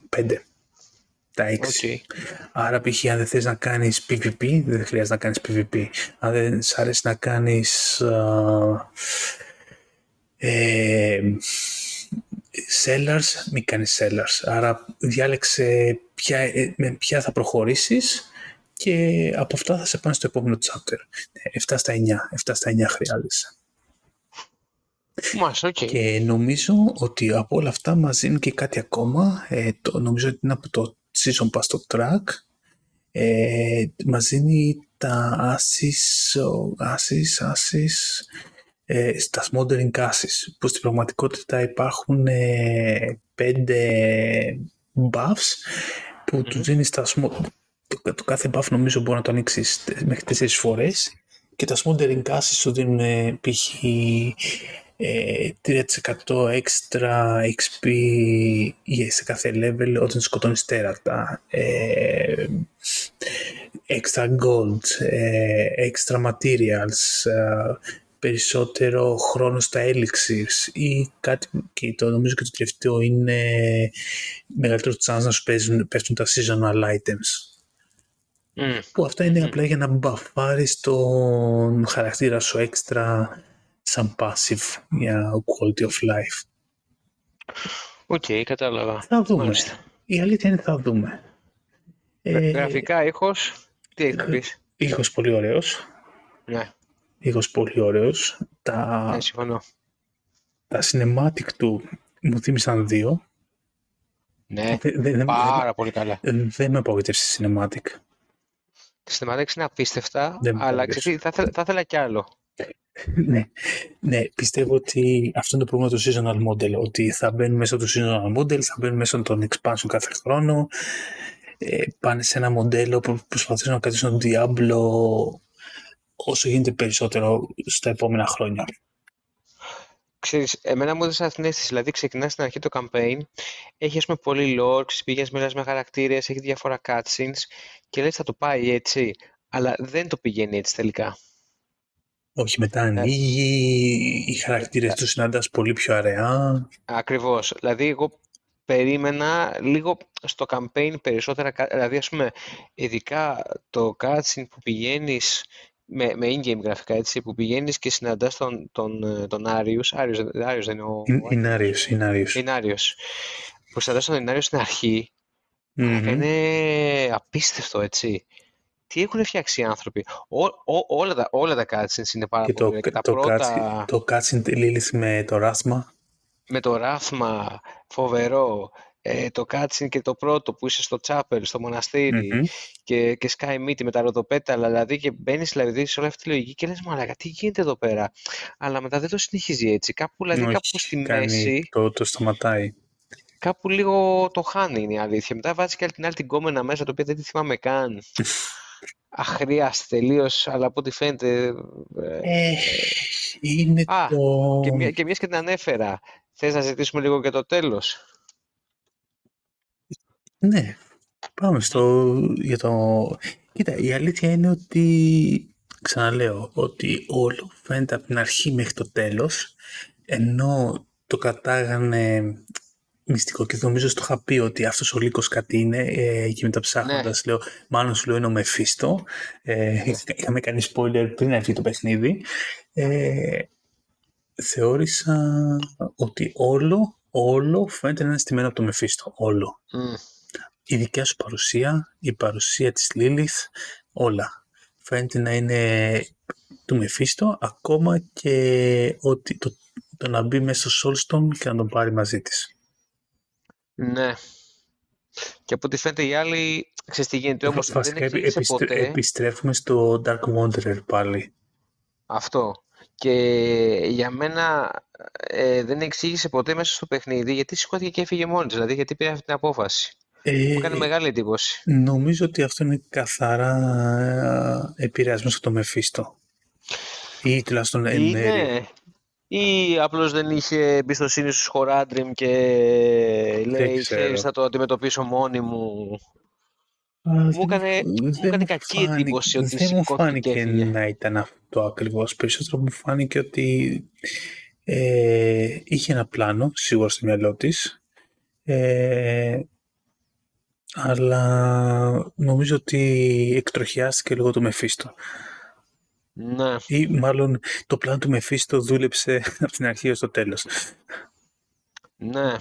πέντε. Τα έξι. Okay. Άρα π.χ. αν δεν θες να κάνεις PvP, δεν χρειάζεται να κάνεις PvP. Αν δεν σ' αρέσει να κάνεις uh, ε, sellers, μην κάνεις sellers. Άρα διάλεξε ποια, με ποια θα προχωρήσεις και από αυτά θα σε πάνε στο επόμενο chapter. εφτά στα εννιά, εφτά στα εννιά χρειάζεσαι. Μας, okay. Και νομίζω ότι από όλα αυτά μαζί είναι και κάτι ακόμα. Ε, το, νομίζω ότι είναι από το Season Pass το Track. Ε, μας δίνει τα Assis, Assis, Assis, ε, τα Smoldering Assis, που στην πραγματικότητα υπάρχουν ε, πέντε buffs που mm-hmm. τους δίνει στα small, το, το κάθε buff νομίζω μπορεί να το ανοίξει μέχρι τέσσερις φορές και τα Smoldering Assis σου δίνουν ε, π.χ. τρία τοις εκατό extra εξ πι yeah, σε κάθε level όταν σκοτώνεις τέρατα, ε, extra gold, ε, extra materials, ε, περισσότερο χρόνο στα elixirs ή κάτι, και το νομίζω και το τελευταίο είναι μεγαλύτερο chance να σου παίζουν, πέφτουν τα seasonal items mm. που αυτά είναι απλά για να μπαφάρεις τον χαρακτήρα σου έξτρα σαν passive για quality of life. Οκ, okay, κατάλαβα. Θα δούμε. Μάλιστα. Η αλήθεια είναι θα δούμε. Ε, γραφικά, ήχος, τι έχεις πει? Ήχος πολύ ωραίος. Ναι. Ήχος πολύ ωραίος. Τα, ναι, συμφωνώ. Τα cinematic του μου θύμισαν δύο. Ναι, δε, δε, πάρα δε, πολύ καλά. Δεν με απογοητεύσει cinematic. Τα cinematic είναι απίστευτα, αλλά ξέρεις, θα, θα ήθελα κι άλλο. ναι. ναι, πιστεύω ότι αυτό είναι το πρόβλημα του seasonal model, ότι θα μπαίνουν μέσα το seasonal model, θα μπαίνουν μέσα τον expansion κάθε χρόνο, ε, πάνε σε ένα μοντέλο που προσπαθήσουν να κρατήσουν τον Diablo όσο γίνεται περισσότερο στα επόμενα χρόνια. Ξέρεις, εμένα μου έδωσε αυτήν την αίσθηση, δηλαδή ξεκινάς στην αρχή το campaign, έχει ας πούμε πολύ lore, πηγαίνεις, μιλάς με χαρακτήρες, έχει διάφορα cutscenes και λες θα το πάει έτσι, αλλά δεν το πηγαίνει έτσι τελικά. Όχι, μετά ανοίγει, οι χαρακτήρες του συνάντας πολύ πιο αραιά. Ακριβώς. Δηλαδή, εγώ περίμενα λίγο στο campaign περισσότερα, δηλαδή, ας πούμε, ειδικά το cutscene που πηγαίνεις, με, με in-game γραφικά, έτσι, που πηγαίνεις και συναντάς τον, τον, τον Inarius, Inarius δεν είναι ο... Inarius, Inarius. Που συναντάς τον Inarius στην αρχή, mm-hmm. είναι απίστευτο, έτσι. Τι έχουν φτιάξει οι άνθρωποι. Ό, ό, όλα, τα, όλα τα cutscenes είναι πάρα και πολύ ωραία. Το, το, πρώτα... το cutscene Lilith με το ράθμα. Με το ράθμα, φοβερό. ε, το cutscene και το πρώτο που είσαι στο Chapel, στο μοναστήρι mm-hmm. και, και σκάει μύτη με τα ροδοπέταλα, δηλαδή, και μπαίνεις δηλαδή, σε όλη αυτή τη λογική και λες, μαλάκα, τι γίνεται εδώ πέρα. Αλλά μετά δεν το συνεχίζει έτσι. Κάπου, δηλαδή, όχι, κάπου στη κάνει, μέση. Το, το σταματάει. Κάπου λίγο το χάνει, είναι η αλήθεια. Μετά βάζει και άλλη την άλλη την κόμενα μέσα, το οποίο δεν τη θυμάμαι καν. Αχρίαστη τελείως, αλλά από ό,τι φαίνεται. Ε, είναι Α, το... και, μια, και μιας και την ανέφερα. Θες να ζητήσουμε λίγο για το τέλος? Ναι, πάμε στο... Για το... Κοίτα, η αλήθεια είναι ότι, ξαναλέω, ότι όλο φαίνεται από την αρχή μέχρι το τέλος, ενώ το κατάγανε μυστικό και νομίζω στο είχα πει ότι αυτός ο λύκος κάτι είναι ε, και μετά ψάχνοντας ναι. λέω, μάλλον σου λέω είναι ο Μεφίστο. Ε, είχαμε κάνει spoiler πριν έρθει το παιχνίδι. Ε, θεώρησα ότι όλο, όλο φαίνεται να είναι στημένο από το Μεφίστο. Όλο. Mm. Η δικιά σου παρουσία, η παρουσία της Λίλιθ, όλα. Φαίνεται να είναι του Μεφίστο, ακόμα και ότι το, το να μπει μέσα στο Solstorm και να τον πάρει μαζί της. Ναι. Και από ό,τι φαίνεται οι άλλοι ξεστηγίνεται όμως δεν εξήγησε επιστρέ... ποτέ. Επιστρέφουμε στο Dark Wanderer πάλι. Αυτό. Και για μένα ε, δεν εξήγησε ποτέ μέσα στο παιχνίδι γιατί σηκώθηκε και έφυγε μόνος, δηλαδή γιατί πήρε αυτή την απόφαση. Ε, Μου κάνει μεγάλη εντύπωση. Νομίζω ότι αυτό είναι καθαρά επηρεασμένο από το Μεφίστο. Ή τουλάχιστον εν μέρει. Ή απλώς δεν είχε εμπιστοσύνη στους χωράντριμ και λέει ξέρεις θα το αντιμετωπίσω μόνη μου. Α, μου έκανε, μου έκανε κακή φάνη, εντύπωση ότι δεν μου φάνηκε να ήταν αυτό ακριβώς. Περισσότερο μου φάνηκε ότι ε, είχε ένα πλάνο σίγουρα στο μυαλό της ε, αλλά νομίζω ότι εκτροχιάστηκε λίγο το Μεφίστο. Ναι. Ή μάλλον το πλάνο του Μεφίστο δούλεψε από την αρχή ως το τέλος. Ναι.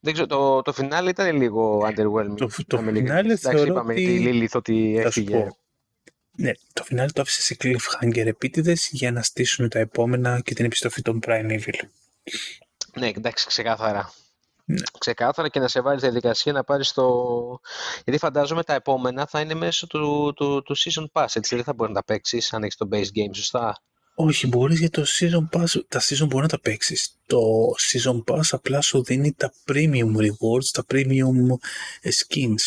Δεν ξέρω, το, το φινάλι ήταν λίγο underwhelming. Το, το φινάλι θεωρώ ότι... τη Λίλιθ ότι έφυγε. Ναι, το φινάλι το άφησε σε cliffhanger επίτηδες για να στήσουν τα επόμενα και την επιστροφή των Prime Evil. Ναι, εντάξει, ξεκάθαρα. Ναι. Ξεκάθαρα και να σε βάλει διαδικασία να πάρει το. Γιατί φαντάζομαι τα επόμενα θα είναι μέσω του, του, του Season Pass, έτσι δεν θα μπορεί να τα παίξει αν έχει το base game, σωστά. Όχι, μπορεί για το Season Pass. Τα Season μπορεί να τα παίξει. Το Season Pass απλά σου δίνει τα premium rewards, τα premium skins.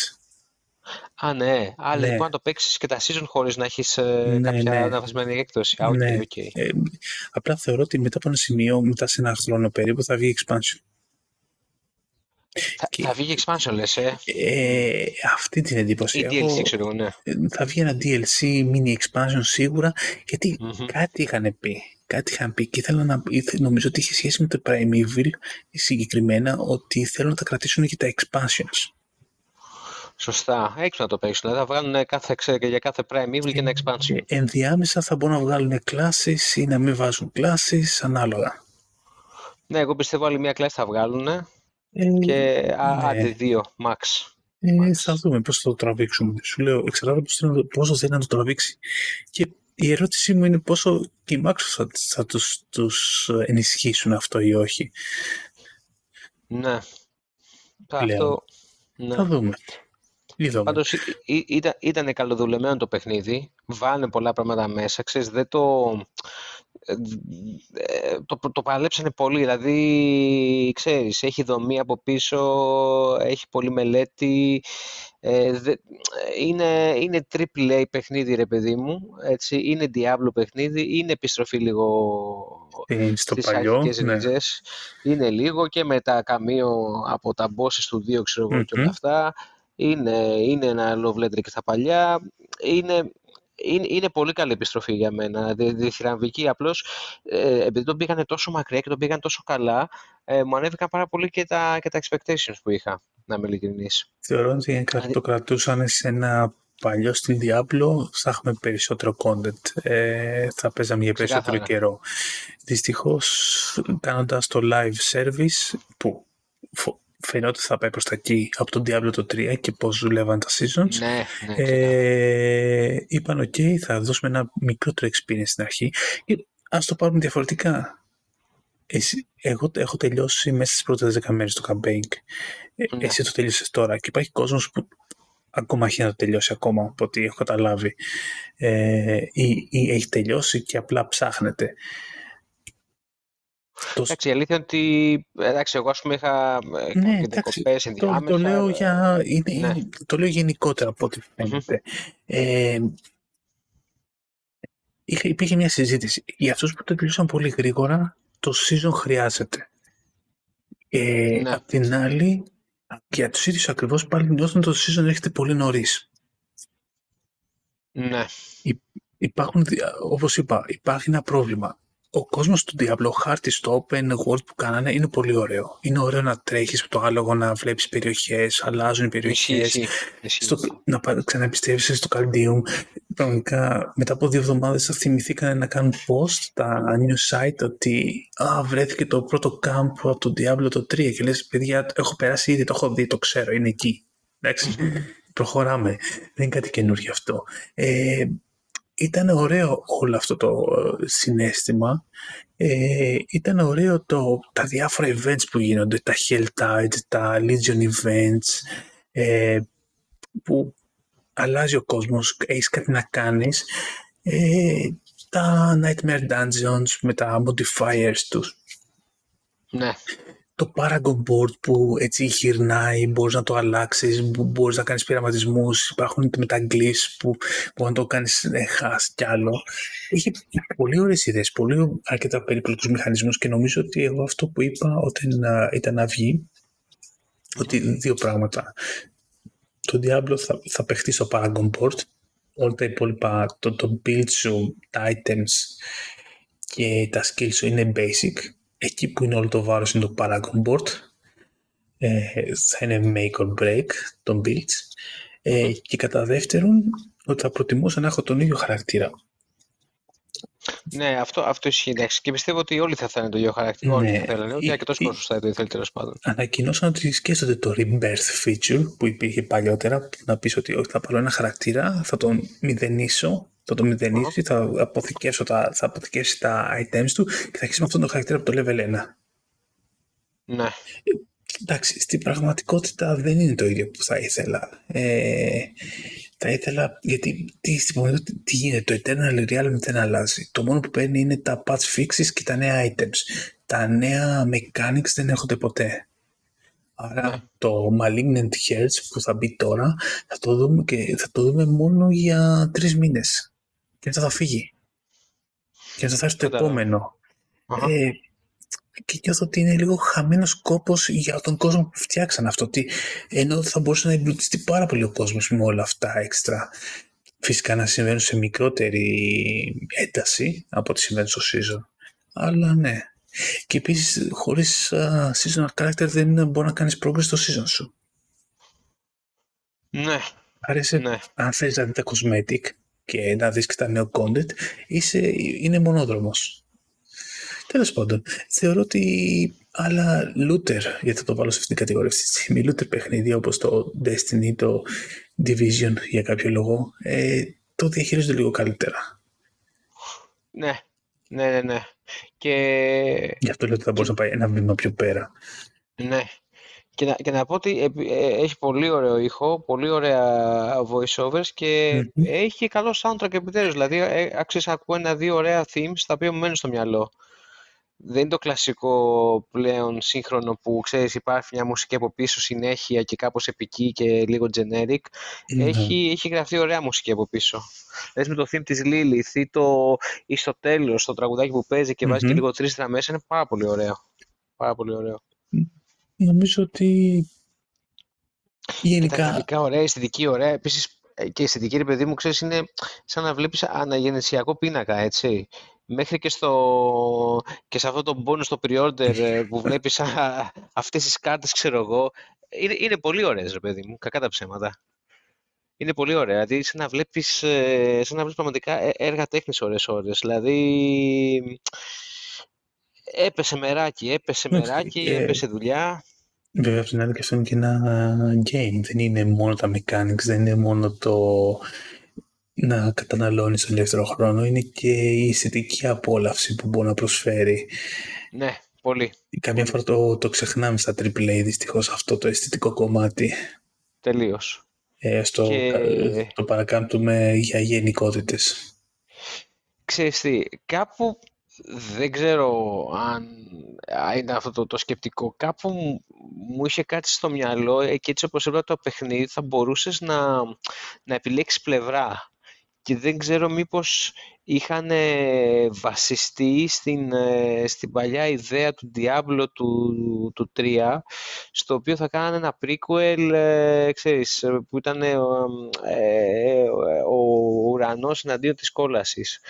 Α, ναι. Άρα ναι. λοιπόν να το παίξει και τα season χωρίς να έχει ε, ναι, κάποια ναι. αναβασμένη έκδοση. Okay, ναι. okay. Ε, απλά θεωρώ ότι μετά από ένα σημείο, μετά σε ένα χρόνο περίπου, θα βγει expansion. Θα, θα βγει expansion, λες, ε? ε? Αυτή την εντύπωση. Ή D L C, ξέρω, ναι. Θα βγει ένα D L C, mini expansion σίγουρα, γιατί mm-hmm. κάτι είχαν πει. Κάτι είχαν πει και ήθελα να, νομίζω ότι είχε σχέση με το Primeval συγκεκριμένα, ότι θέλουν να τα κρατήσουν και τα expansions. Σωστά. Έξω να το παίξουν. Θα βγάλουν κάθε, ξέρω, για κάθε Primeval και ένα expansion. Ε, ενδιάμεσα θα μπορούν να βγάλουν classes ή να μην βάζουν classes, ανάλογα. Ναι, εγώ πιστεύω άλλη μια class θα βγάλουν. Ε, και άντε δύο, max. Θα δούμε πώς θα το τραβήξουμε. Σου λέω, εξαρτάται πόσο θέλει να το τραβήξει. Και η ερώτησή μου είναι πόσο και οι max θα, θα τους, τους ενισχύσουν αυτό ή όχι. Ναι. Αυτό, ναι. Θα δούμε. Είδομαι. Πάντως ή, ήταν, ήταν καλοδουλεμένο το παιχνίδι. Βάλανε πολλά πράγματα μέσα. Ξέρεις, δεν το... Το, το παλέψανε πολύ, δηλαδή ξέρεις, έχει δομή από πίσω, έχει πολύ μελέτη, ε, δε, είναι, είναι triple A παιχνίδι ρε παιδί μου, έτσι, είναι Diablo παιχνίδι, είναι επιστροφή λίγο ε, στο στις παλιό, αρχικές ναι. ριτζές, είναι λίγο και με τα καμίο από τα bosses του δύο ξέρω εγώ mm-hmm. και όλα αυτά, είναι, είναι ένα love letter και τα παλιά, είναι... Είναι, είναι πολύ καλή επιστροφή για μένα, διχειρανδική. Απλώς ε, επειδή τον πήγανε τόσο μακριά και τον πήγαν τόσο καλά, ε, μου ανέβηκαν πάρα πολύ και τα, και τα expectations που είχα, να είμαι ειλικρινής. Θεωρώ ότι αν το κρατούσαν σε ένα παλιό στυλ Diablo, θα έχουμε περισσότερο content. Ε, θα παίζαμε για περισσότερο Ξεκάθαρα. καιρό. Δυστυχώς, κάνοντας το live service, που φαινόταν ότι θα πάει προς τα εκεί από τον Diablo το τρία και πώς δουλεύαν τα seasons. Ναι, ναι, ε, είπαν οκ, okay, θα δώσουμε ένα μικρότερο experience στην αρχή και ας το πάρουμε διαφορετικά. Εσύ, εγώ έχω τελειώσει μέσα στις πρώτες δέκα μέρες το campaign. Ε, ναι. Εσύ το τελείωσες τώρα και υπάρχει κόσμος που ακόμα έχει να το τελειώσει ακόμα από ό,τι έχω καταλάβει ε, ή, ή έχει τελειώσει και απλά ψάχνεται. Εντάξει, η αλήθεια είναι ότι εντάξει, εγώ ας πούμε είχα ναι, δεκοπές ενδιάμεσα. Το λέω, για, είναι, ναι. το λέω γενικότερα από ό,τι φαίνεται. Mm-hmm. Ε, υπήρχε μια συζήτηση. Για αυτούς που το τελειώσαν πολύ γρήγορα, το season χρειάζεται. Ε, ναι. Απ' την άλλη, για τους ίδιους ακριβώς πάλι νιώθουν το season έρχεται πολύ νωρίς. Ναι. Υπάρχουν, όπως είπα, υπάρχει ένα πρόβλημα. Ο κόσμος του Diablo, χάρτη στο open world που κάνανε είναι πολύ ωραίο. Είναι ωραίο να τρέχεις με το άλογο, να βλέπεις περιοχές, αλλάζουν οι περιοχές. Εσύ, εσύ. Στο, να ξαναεπιστρέψεις στο Caldeum. Πραγματικά μετά από δύο εβδομάδες θα θυμηθήκανε να κάνουν post τα new site ότι α, βρέθηκε το πρώτο camp του Diablo το τρία και λες παιδιά έχω περάσει ήδη, το έχω δει, το ξέρω, είναι εκεί. Εντάξει, προχωράμε. Δεν είναι κάτι καινούργιο αυτό. Ε, Ήταν ωραίο όλο αυτό το συναίσθημα, ε, ήταν ωραίο το, τα διάφορα events που γίνονται, τα Helltide, τα Legion events, ε, που αλλάζει ο κόσμος, έχεις κάτι να κάνεις, ε, τα Nightmare Dungeons με τα modifiers τους. Ναι. Το Paragon Board που έτσι γυρνάει, μπορείς να το αλλάξεις, μπορείς να κάνεις πειραματισμούς, υπάρχουν με τα γκλίτς που μπορεί να το κάνεις χάς κι άλλο. Έχει πολύ ωραίες ιδέες, πολύ αρκετά περίπλοκους μηχανισμούς και νομίζω ότι εγώ αυτό που είπα όταν ήταν να βγει, ότι δύο πράγματα. Το Diablo θα, θα παιχτεί στο Paragon Board, όλα τα υπόλοιπα, το, το build σου, τα items και τα skills σου είναι basic. Εκεί που είναι όλο το βάρος είναι το Paragon Board, ε, θα είναι make or break των builds, ε, και κατά δεύτερον ότι θα προτιμούσα να έχω τον ίδιο χαρακτήρα. Ναι, αυτό, αυτό ισχύει και πιστεύω ότι όλοι θα θέλουν το ίδιο χαρακτήρα, ναι. όλοι θα θέλουν, ότι αρκετός κόσμος θα ήθελε τέλος πάντων. Ανακοινώσαν ότι σκέφτονται το Rebirth feature που υπήρχε παλιότερα, να πεις ότι θα πάρω ένα χαρακτήρα, θα τον μηδενίσω, θα το μηδενίσει, θα αποθηκεύσει τα, τα items του και θα αρχίσει με αυτόν τον χαρακτήρα από το level ένα. Ναι. Ε, εντάξει, στην πραγματικότητα δεν είναι το ίδιο που θα ήθελα. Ε, θα ήθελα, γιατί τι, τι, τι γίνεται, το Eternal Realm δεν αλλάζει. Το μόνο που παίρνει είναι τα patch fixes και τα νέα items. Τα νέα mechanics δεν έρχονται ποτέ. Άρα το Malignant Hearts που θα μπει τώρα θα το δούμε, και θα το δούμε μόνο για τρεις μήνες και μετά θα φύγει και θα φτάσει το επόμενο. Ε, και νιώθω ότι είναι λίγο χαμένος κόπος για τον κόσμο που φτιάξαν αυτό, ότι ενώ θα μπορούσε να εμπλουτιστεί πάρα πολύ ο κόσμος με όλα αυτά έξτρα, φυσικά να συμβαίνουν σε μικρότερη ένταση από ό,τι συμβαίνει στο season, αλλά ναι. Και επίσης, χωρίς uh, seasonal character δεν μπορεί να κάνεις progress στο season σου. Ναι. Άρεσε, ναι. Αν θέλεις να δεις τα cosmetic και να δεις και τα νέο content, είσαι, είναι μονόδρομος. Τέλος πάντων, θεωρώ ότι άλλα looter, γιατί θα το βάλω σε αυτήν την κατηγορία αυτή τη στιγμή, looter παιχνίδια όπως το Destiny, το Division για κάποιο λόγο, ε, το διαχειρίζονται λίγο καλύτερα. Ναι. Ναι, ναι, ναι. Και... Γι' αυτό λέω ότι θα μπορούσε να πάει ένα βήμα πιο πέρα. Ναι. Και να, και να πω ότι έχει πολύ ωραίο ήχο, πολύ ωραία voiceovers και mm-hmm. έχει καλό soundtrack επιτέλους. Δηλαδή, άξιζε να ακούω ένα-δύο ωραία themes τα οποία μου μένουν στο μυαλό. Δεν είναι το κλασικό πλέον σύγχρονο που ξέρεις, υπάρχει μια μουσική από πίσω συνέχεια και κάπως επική και λίγο generic. Mm-hmm. Έχει, έχει γραφτεί ωραία μουσική από πίσω. Λες με το theme της Lilith ή, το, ή στο τέλος, το τραγουδάκι που παίζει και mm-hmm. βάζει και λίγο τρίστρα μέσα, είναι πάρα πολύ ωραίο. Πάρα πολύ ωραίο. Νομίζω ότι γενικά... Τα γραφικά ωραία, αισθητική ωραία, επίσης και η αισθητική, ρε παιδί μου, ξέρεις, είναι σαν να βλέπεις αναγεννησιακό πίνακα, έτσι. Μέχρι και, στο... και σε αυτό το bonus, το pre-order που βλέπεις α, αυτές τις κάρτες, ξέρω εγώ, είναι, είναι πολύ ωραίες, ρε παιδί μου, κακά τα ψέματα. Είναι πολύ ωραία, δηλαδή σαν να βλέπεις, σαν να βλέπεις πραγματικά έργα τέχνης ωραίες ώρες, δηλαδή έπεσε μεράκι, έπεσε μεράκι, έπεσε δουλειά. Βέβαια, από την άλλη, και αυτό είναι και ένα game, δεν είναι μόνο τα mechanics, δεν είναι μόνο το... να καταναλώνεις τον ελεύθερο χρόνο, είναι και η αισθητική απόλαυση που μπορεί να προσφέρει. Ναι, Πολύ. Καμιά φορά το, το ξεχνάμε στα τριπλ έι, δυστυχώς, αυτό το αισθητικό κομμάτι. Τελείως. Ε, στο, και... το παρακάμπτουμε για γενικότητες. Ξέρεις τι, κάπου δεν ξέρω αν είναι αυτό το, το σκεπτικό. Κάπου μου είχε κάτι στο μυαλό και έτσι όπως έβλεπα το παιχνίδι θα μπορούσες να, να επιλέξεις πλευρά. Και δεν ξέρω μήπως είχαν βασιστεί στην, στην παλιά ιδέα του Diablo του, του τρία, στο οποίο θα κάνανε ένα prequel, ε, ξέρεις, που ήταν ε, ε, ο ουρανός εναντίον της κόλασης.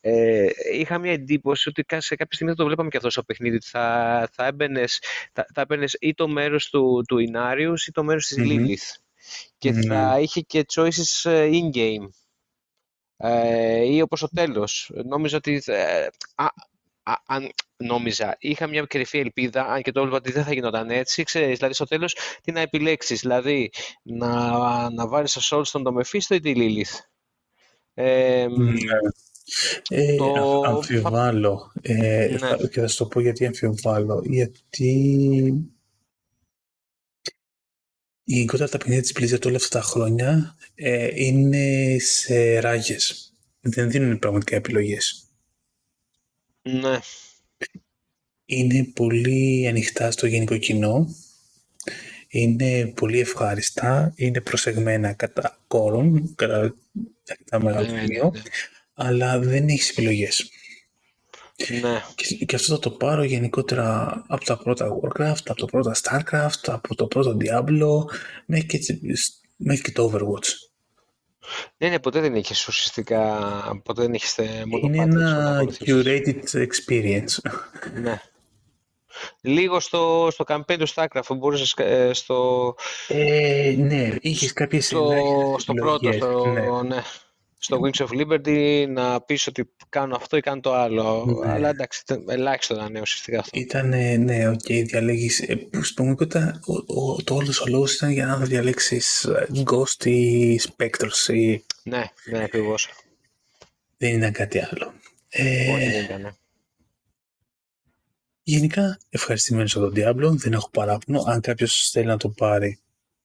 Ε, είχα μια εντύπωση ότι σε κάποια στιγμή θα το βλέπαμε και αυτό στο παιχνίδι. Θα, θα, έμπαινες, θα, θα έμπαινες ή το μέρος του, του Inarius ή το μέρος της mm-hmm. Lilith. Και mm-hmm. θα είχε και choices in-game. Ε, ή όπως το τέλος. Νόμιζα ότι... Ε, α, α, αν, νόμιζα. Είχα μια κρυφή ελπίδα, αν και το έλεγα ότι δεν θα γινόταν έτσι. Ξέρεις, δηλαδή στο τέλος τι να επιλέξεις. Δηλαδή να, να βάλεις σε Σόλ στον το Μεφίστο ή τη Λίλιθ. Ε, mm. ε, το... Αμφιβάλλω. Ε, ναι. θα, και θα σου το πω γιατί αμφιβάλλω. Γιατί... Η γενικότερα τα παιχνίδια της Blizzard όλα αυτά τα χρόνια ε, είναι σε ράγες. Δεν δίνουν πραγματικά επιλογές. Ναι. Είναι πολύ ανοιχτά στο γενικό κοινό. Είναι πολύ ευχάριστα. Είναι προσεγμένα κατά κόρον, κατά, κατά μεγάλο κοινό. Ναι. Αλλά δεν έχεις επιλογές. Ναι. Και, και αυτό θα το πάρω γενικότερα από τα πρώτα Warcraft, από το πρώτα Starcraft, από το πρώτο Diablo, μέχρι και, μέχρι και το Overwatch. Ναι, ναι, ποτέ δεν έχεις ουσιαστικά, ποτέ δεν έχεις μονοπάτι. Είναι ένα curated experience. Ναι. Λίγο στο, στο campaign του Starcraft, μπορούσες ε, στο... Ε, ναι, είχες κάποιες στο, στο πρώτο, στο, ναι. ναι. Στο Wings of Liberty να πεις ότι κάνω αυτό ή κάνω το άλλο. Ναι. Αλλά εντάξει, ελάχιστο να είναι ουσιαστικά αυτό. Ήτανε, ναι, οκ, okay, διαλέγεις. Στην πραγματικότητα, το όλος ο λόγος ήταν για να διαλέξεις Ghost ή Spectres ή... Ναι, ναι, ακριβώς. Δεν ήταν κάτι άλλο. Ε, Όχι, δεν ήταν. Ναι. Γενικά, ευχαριστημένος από τον Diablo, δεν έχω παράπονο. Αν κάποιος θέλει να το πάρει,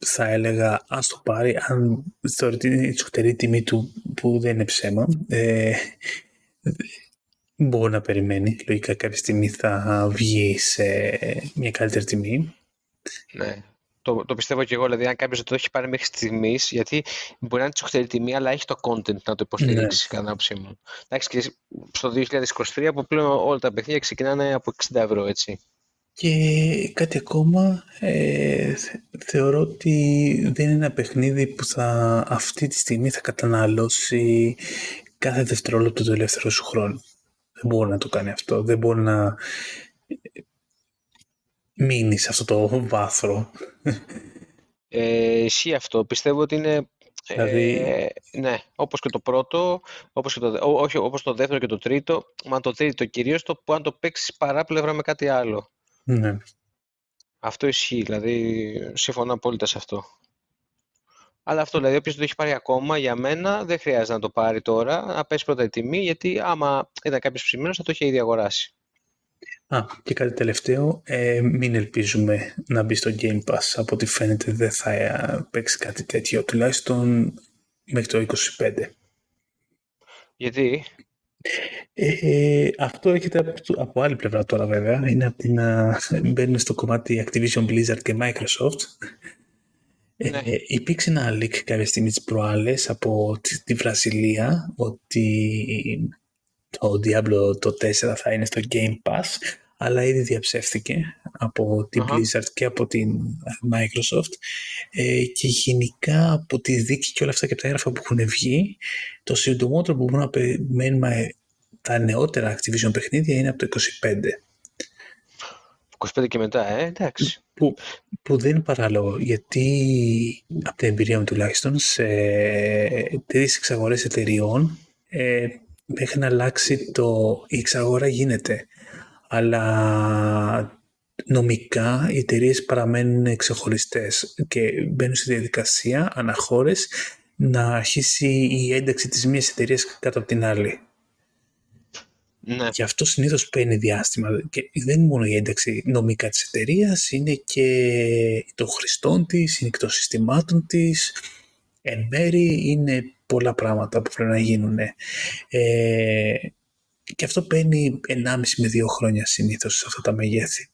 θα έλεγα ας το πάρει, αν θεωρείται η σωτερή τιμή του, που δεν είναι ψέμα, ε, μπορεί να περιμένει. Λογικά κάποια στιγμή θα βγει σε μια καλύτερη τιμή. Ναι, το, το πιστεύω και εγώ. Δηλαδή αν κάποιος το έχει πάρει μέχρι στιγμής, γιατί μπορεί να είναι τη σωτερή τιμή, αλλά έχει το content να το υποστηρίξει, ναι. Κατά άποψή μου. Εντάξει, και στο δύο χιλιάδες είκοσι τρία που πλέον όλα τα παιχνίδια ξεκινάνε από εξήντα ευρώ, έτσι. Και κάτι ακόμα, ε, θεωρώ ότι δεν είναι ένα παιχνίδι που θα, αυτή τη στιγμή θα καταναλώσει κάθε δευτερόλεπτο του ελεύθερου σου χρόνου. Δεν μπορεί να το κάνει αυτό, δεν μπορεί να μείνει σε αυτό το βάθρο. Ε, εσύ αυτό, πιστεύω ότι είναι... Δηλαδή... Ε, ναι, όπως και το πρώτο, όπως και το, ό, όχι, όπως το δεύτερο και το τρίτο, μα το τρίτο κυρίως, το που αν το παίξεις παράπλευρα με κάτι άλλο. Ναι. Αυτό ισχύει, δηλαδή συμφωνώ απόλυτα σε αυτό. Αλλά αυτό, δηλαδή όποιος το έχει πάρει ακόμα, για μένα δεν χρειάζεται να το πάρει τώρα, να πέσει πρώτα η τιμή, γιατί άμα ήταν κάποιος ψημένος θα το είχε ήδη αγοράσει. Α, και κάτι τελευταίο, ε, μην ελπίζουμε να μπει στο Game Pass, από ό,τι φαίνεται δεν θα παίξει κάτι τέτοιο, τουλάχιστον μέχρι το είκοσι πέντε. Γιατί... Ε, αυτό έρχεται από, από άλλη πλευρά τώρα, βέβαια. Είναι από την να μπαίνουν στο κομμάτι Activision Blizzard και Microsoft. Ναι. Ε, υπήρξε ένα leak κάποια στιγμή τις προάλλες από τη, τη Βραζιλία ότι το Diablo το τέσσερα θα είναι στο Game Pass, αλλά ήδη διαψεύθηκε από την uh-huh. Blizzard και από την Microsoft, ε, και γενικά από τη δίκη και όλα αυτά και από τα έγγραφα που έχουν βγει, το συντομότερο που μπορούμε να περιμένουμε τα νεότερα Activision παιχνίδια είναι από το είκοσι πέντε. είκοσι πέντε και μετά, ε, εντάξει. Που, που δεν είναι παράλογο, γιατί από την εμπειρία μου τουλάχιστον σε τρεις εξαγορές εταιριών, ε, μέχρι να αλλάξει το... η εξαγορά γίνεται. Αλλά νομικά οι εταιρείες παραμένουν ξεχωριστές και μπαίνουν στη διαδικασία αναχώρες να αρχίσει η ένταξη της μίας εταιρείας κάτω από την άλλη. Ναι. Και αυτό συνήθως παίρνει διάστημα. Και δεν είναι μόνο η ένταξη νομικά της εταιρείας, είναι και των χρηστών της, είναι και των συστημάτων της. Εν μέρη είναι πολλά πράγματα που πρέπει να γίνουν. Ε, και αυτό παίρνει ενάμιση με δύο χρόνια συνήθως σε αυτά τα μεγέθη.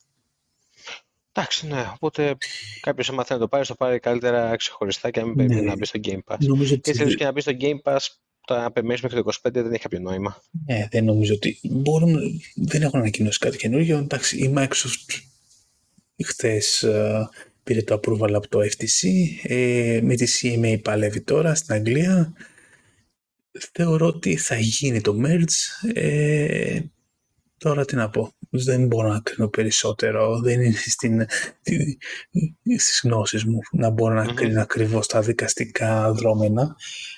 Εντάξει, ναι. Οπότε κάποιος άμα θέλει να το πάρει, το πάρει καλύτερα ξεχωριστά και να μην περιμένει να μπει στο Game Pass. Νομίζω ότι... Έτσι, και να μπει στο Game Pass, τα περιμένεις μέχρι το είκοσι πέντε δεν έχει κάποιο νόημα. Ναι, δεν νομίζω ότι μπορούν, δεν έχουν ανακοινώσει κάτι καινούργιο. Εντάξει, η Microsoft χθες πήρε το approval από το εφ τι σι, ε, με τη σι εμ έι παλεύει τώρα στην Αγγλία. Θεωρώ ότι θα γίνει το merge. Ε, Τώρα τι να πω, δεν μπορώ να κρίνω περισσότερο, δεν είναι στην, στις γνώσεις μου να μπορώ να mm-hmm. κρίνω ακριβώς τα δικαστικά δρόμενα.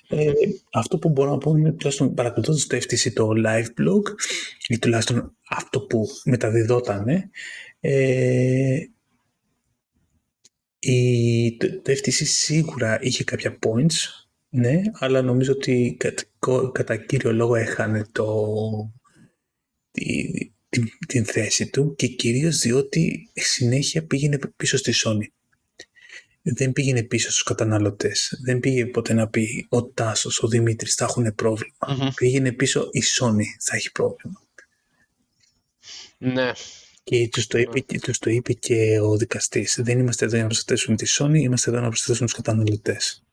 Ε, αυτό που μπορώ να πω είναι τουλάχιστον παρακολουθώντας το εφ τι σι το live blog ή τουλάχιστον αυτό που μεταδιδότανε, ε, η, το, το εφ τι σι σίγουρα είχε κάποια points, ναι, αλλά νομίζω ότι κατ, κατά κύριο λόγο έχανε το... Τη, την, την θέση του και κυρίως διότι συνέχεια πήγαινε πίσω στη Sony. Δεν πήγαινε πίσω στους καταναλωτές. Δεν πήγε ποτέ να πει ο Τάσος, ο Δημήτρης θα έχουν πρόβλημα. Mm-hmm. Πήγαινε πίσω η Sony θα έχει πρόβλημα. Ναι. Και τους το είπε, mm. τους το είπε και ο δικαστής. Δεν είμαστε εδώ για να προστατεύσουμε τη Sony, είμαστε εδώ να προστατεύσουμε τους καταναλωτές.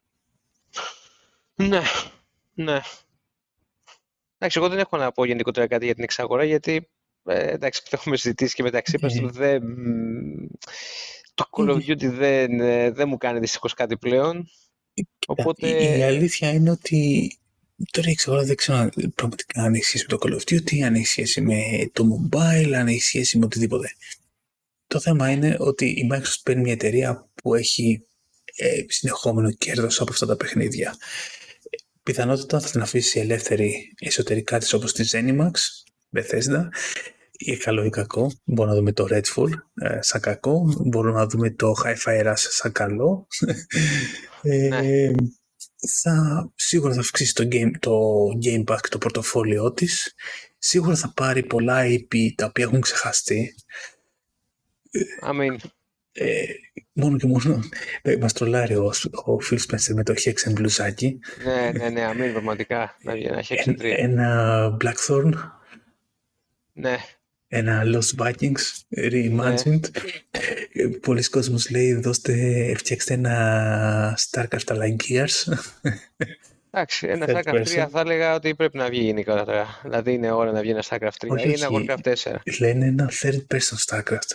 Ναι, ναι. Εντάξει, εγώ δεν έχω να πω γενικότερα κάτι για την εξαγορά, γιατί ε, εντάξει, το έχουμε συζητήσει και μεταξύ μας, mm. το Call of Duty δεν, δεν μου κάνει δυστυχώς κάτι πλέον. Οπότε... Η, η αλήθεια είναι ότι τώρα η εξαγορά δεν ξέρω πραγματικά αν έχει σχέση με το Call of Duty, αν έχει σχέση με το mobile, αν έχει σχέση με οτιδήποτε. Το θέμα είναι ότι η Microsoft παίρνει μια εταιρεία που έχει ε, συνεχόμενο κέρδος από αυτά τα παιχνίδια. Πιθανότητα θα την αφήσει ελεύθερη εσωτερικά της, όπως τη Zenimax, Bethesda, ή καλό ή κακό. Μπορούμε να δούμε το Redfall ε, σαν κακό, μπορούμε να δούμε το Hi-Fi Rush σαν καλό. Ναι. ε, θα, σίγουρα θα αυξήσει το Game, το Game Pass και το πορτοφόλιό της. Σίγουρα θα πάρει πολλά έι πι τα οποία έχουν ξεχαστεί. I mean. Ε, μόνο και μόνο μας τρολάρει ο, ο Phil Spencer με το Hexen μπλουζάκι. Ναι, ναι, ναι, αμήν πραγματικά. Ένα Hexen τρία. Ένα Blackthorn. Ναι. Ένα Lost Vikings Reimagined. Ναι. Πολλοί κόσμος λέει δώστε, φτιάξτε ένα Starcraft like Gears. Εντάξει, ένα Starcraft τρία θα έλεγα ότι πρέπει να βγει γενικά τώρα. Δηλαδή είναι ώρα να βγει ένα Starcraft τρία ή ένα Warcraft τέσσερα. Λένε ένα third person Starcraft.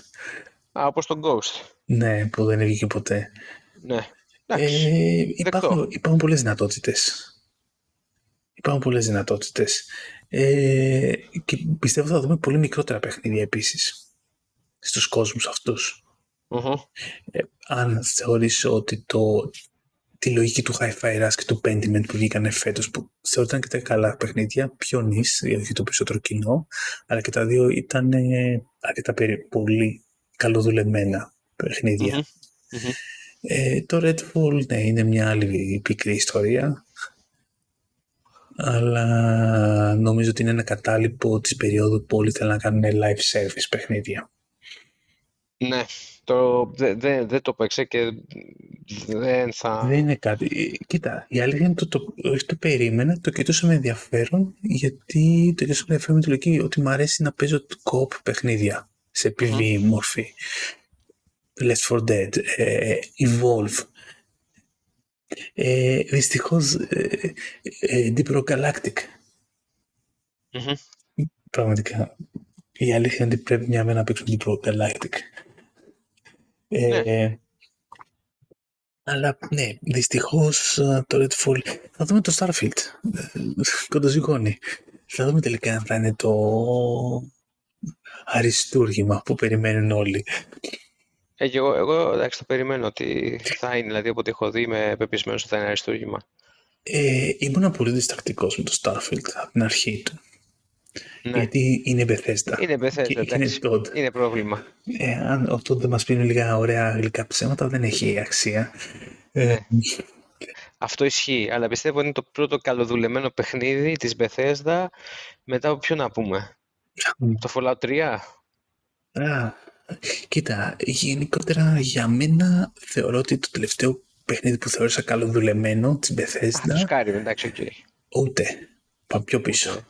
Α, όπως τον Ghost. Ναι, που δεν βγήκε ποτέ. Ναι. Ε, υπάρχουν, υπάρχουν πολλές δυνατότητες. Υπάρχουν πολλές δυνατότητες. Ε, και πιστεύω θα δούμε πολύ μικρότερα παιχνίδια επίσης. Στους κόσμους αυτούς. Uh-huh. Ε, αν θεωρήσω ότι το, τη λογική του Hi-Fi Rush και του Pentiment που βγήκανε φέτος, που θεωρούνταν και τα καλά παιχνίδια, πιο νης, διαδοχή το περισσότερο κοινό, αλλά και τα δύο ήταν αρκετά πολύ καλοδουλεμένα παιχνίδια. Mm-hmm. Mm-hmm. Ε, το Redfall, ναι, είναι μια άλλη πικρή ιστορία, αλλά νομίζω ότι είναι ένα κατάλοιπο της περίοδου που όλοι θέλουν να κάνουν live service παιχνίδια. Ναι, δεν δε, δε το παίξε και δεν θα... Δεν είναι κάτι. Κοίτα, η αλήθεια είναι το, το, όχι το περίμενα, το κοιτούσα με ενδιαφέρον, γιατί το κοιτούσα με ενδιαφέρον με τη λογική ότι μου αρέσει να παίζω co-op παιχνίδια. Σε πι βι mm-hmm. μορφή, Left φορ Dead, ε, Evolve, ε, δυστυχώς ε, ε, Deep Rock Galactic. Mm-hmm. Πραγματικά, η αλήθεια είναι ότι πρέπει μια μέρα να παίξουμε Deep Rock Galactic. Mm-hmm. Ε, αλλά ναι, δυστυχώς το Redfall, θα δούμε το Starfield, κοντοζυγώνει. Θα δούμε τελικά αν θα είναι το... αριστούργημα που περιμένουν όλοι. Ε, και εγώ, εγώ εντάξει, το περιμένω ότι θα είναι, δηλαδή από ό,τι έχω δει είμαι πεπισμένος ότι θα είναι αριστούργημα. Ε, ήμουν πολύ διστακτικός με το Starfield από την αρχή του. Ναι. Γιατί είναι Bethesda. Είναι Bethesda, και, εντάξει, είναι, είναι πρόβλημα. Ε, αν ο τότε μας πίνουν λίγα ωραία γλυκά ψέματα δεν έχει αξία. Ναι. Ε, αυτό ισχύει, αλλά πιστεύω είναι το πρώτο καλοδουλεμένο παιχνίδι της Bethesda μετά από ποιο να πούμε. Το Fallout τρία. Α, κοίτα, γενικότερα για μένα θεωρώ ότι το τελευταίο παιχνίδι που θεώρησα καλοδουλεμένο της Bethesda. Α, το Skyrim, εντάξει, οκ. Okay. Ούτε. Πάμε πιο πίσω.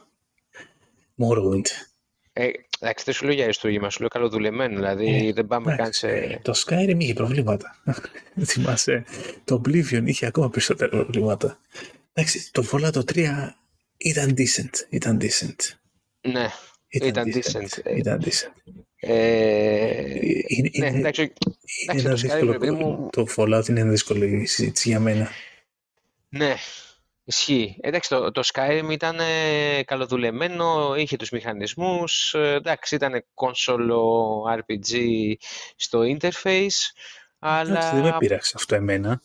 Morrowind. Ε, εντάξει, δεν σου λέω για αριστούργημα, σου λέω καλοδουλεμένο. Δηλαδή ε, δεν πάμε καν σε. Το Skyrim είχε προβλήματα. Θυμάσαι. Το Oblivion είχε ακόμα περισσότερα προβλήματα. Εντάξει, το Fallout τρία ήταν decent. Ήταν decent. Ναι, ήταν, ήταν decent. decent. Ήταν decent. Ε, είναι, ναι, είναι, εντάξει, είναι εντάξει, το, δύσκολο, Skyrim, μου... το Fallout είναι ένα δύσκολη συζήτηση για μένα. Ναι. Ισχύει. Εντάξει, το, το Skyrim ήταν ε, καλοδουλεμένο, είχε τους μηχανισμούς, ε, εντάξει, ήταν κονσόλο αρ πι τζι στο interface, αλλά... Εντάξει, δεν με πείραξε αυτό εμένα,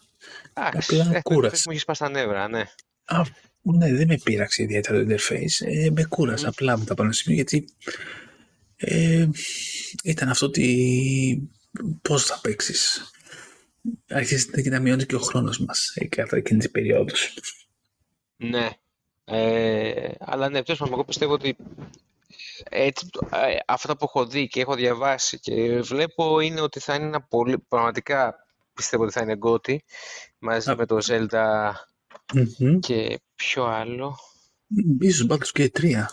εντάξει, απλά ε, κούρασε. Μου είχε πάει στα νεύρα, ναι. Α, ναι, δεν με πείραξε ιδιαίτερα το interface, ε, με κούρασε mm. απλά μετά πάνω σημείο, γιατί ε, ήταν αυτό ότι πώς θα παίξεις. Άρχισε να μειώνει και ο χρόνος μας ε, κατά εκείνη την περίοδο. Ναι, ε, αλλά ναι, πτώσμα, εγώ πιστεύω ότι έτσι, ε, αυτά που έχω δει και έχω διαβάσει και βλέπω είναι ότι θα είναι ένα πολύ, πραγματικά πιστεύω ότι θα είναι GOTY μαζί Α, με το Zelda mm-hmm. και ποιο άλλο. Ίσως Baldur's Gate τρία.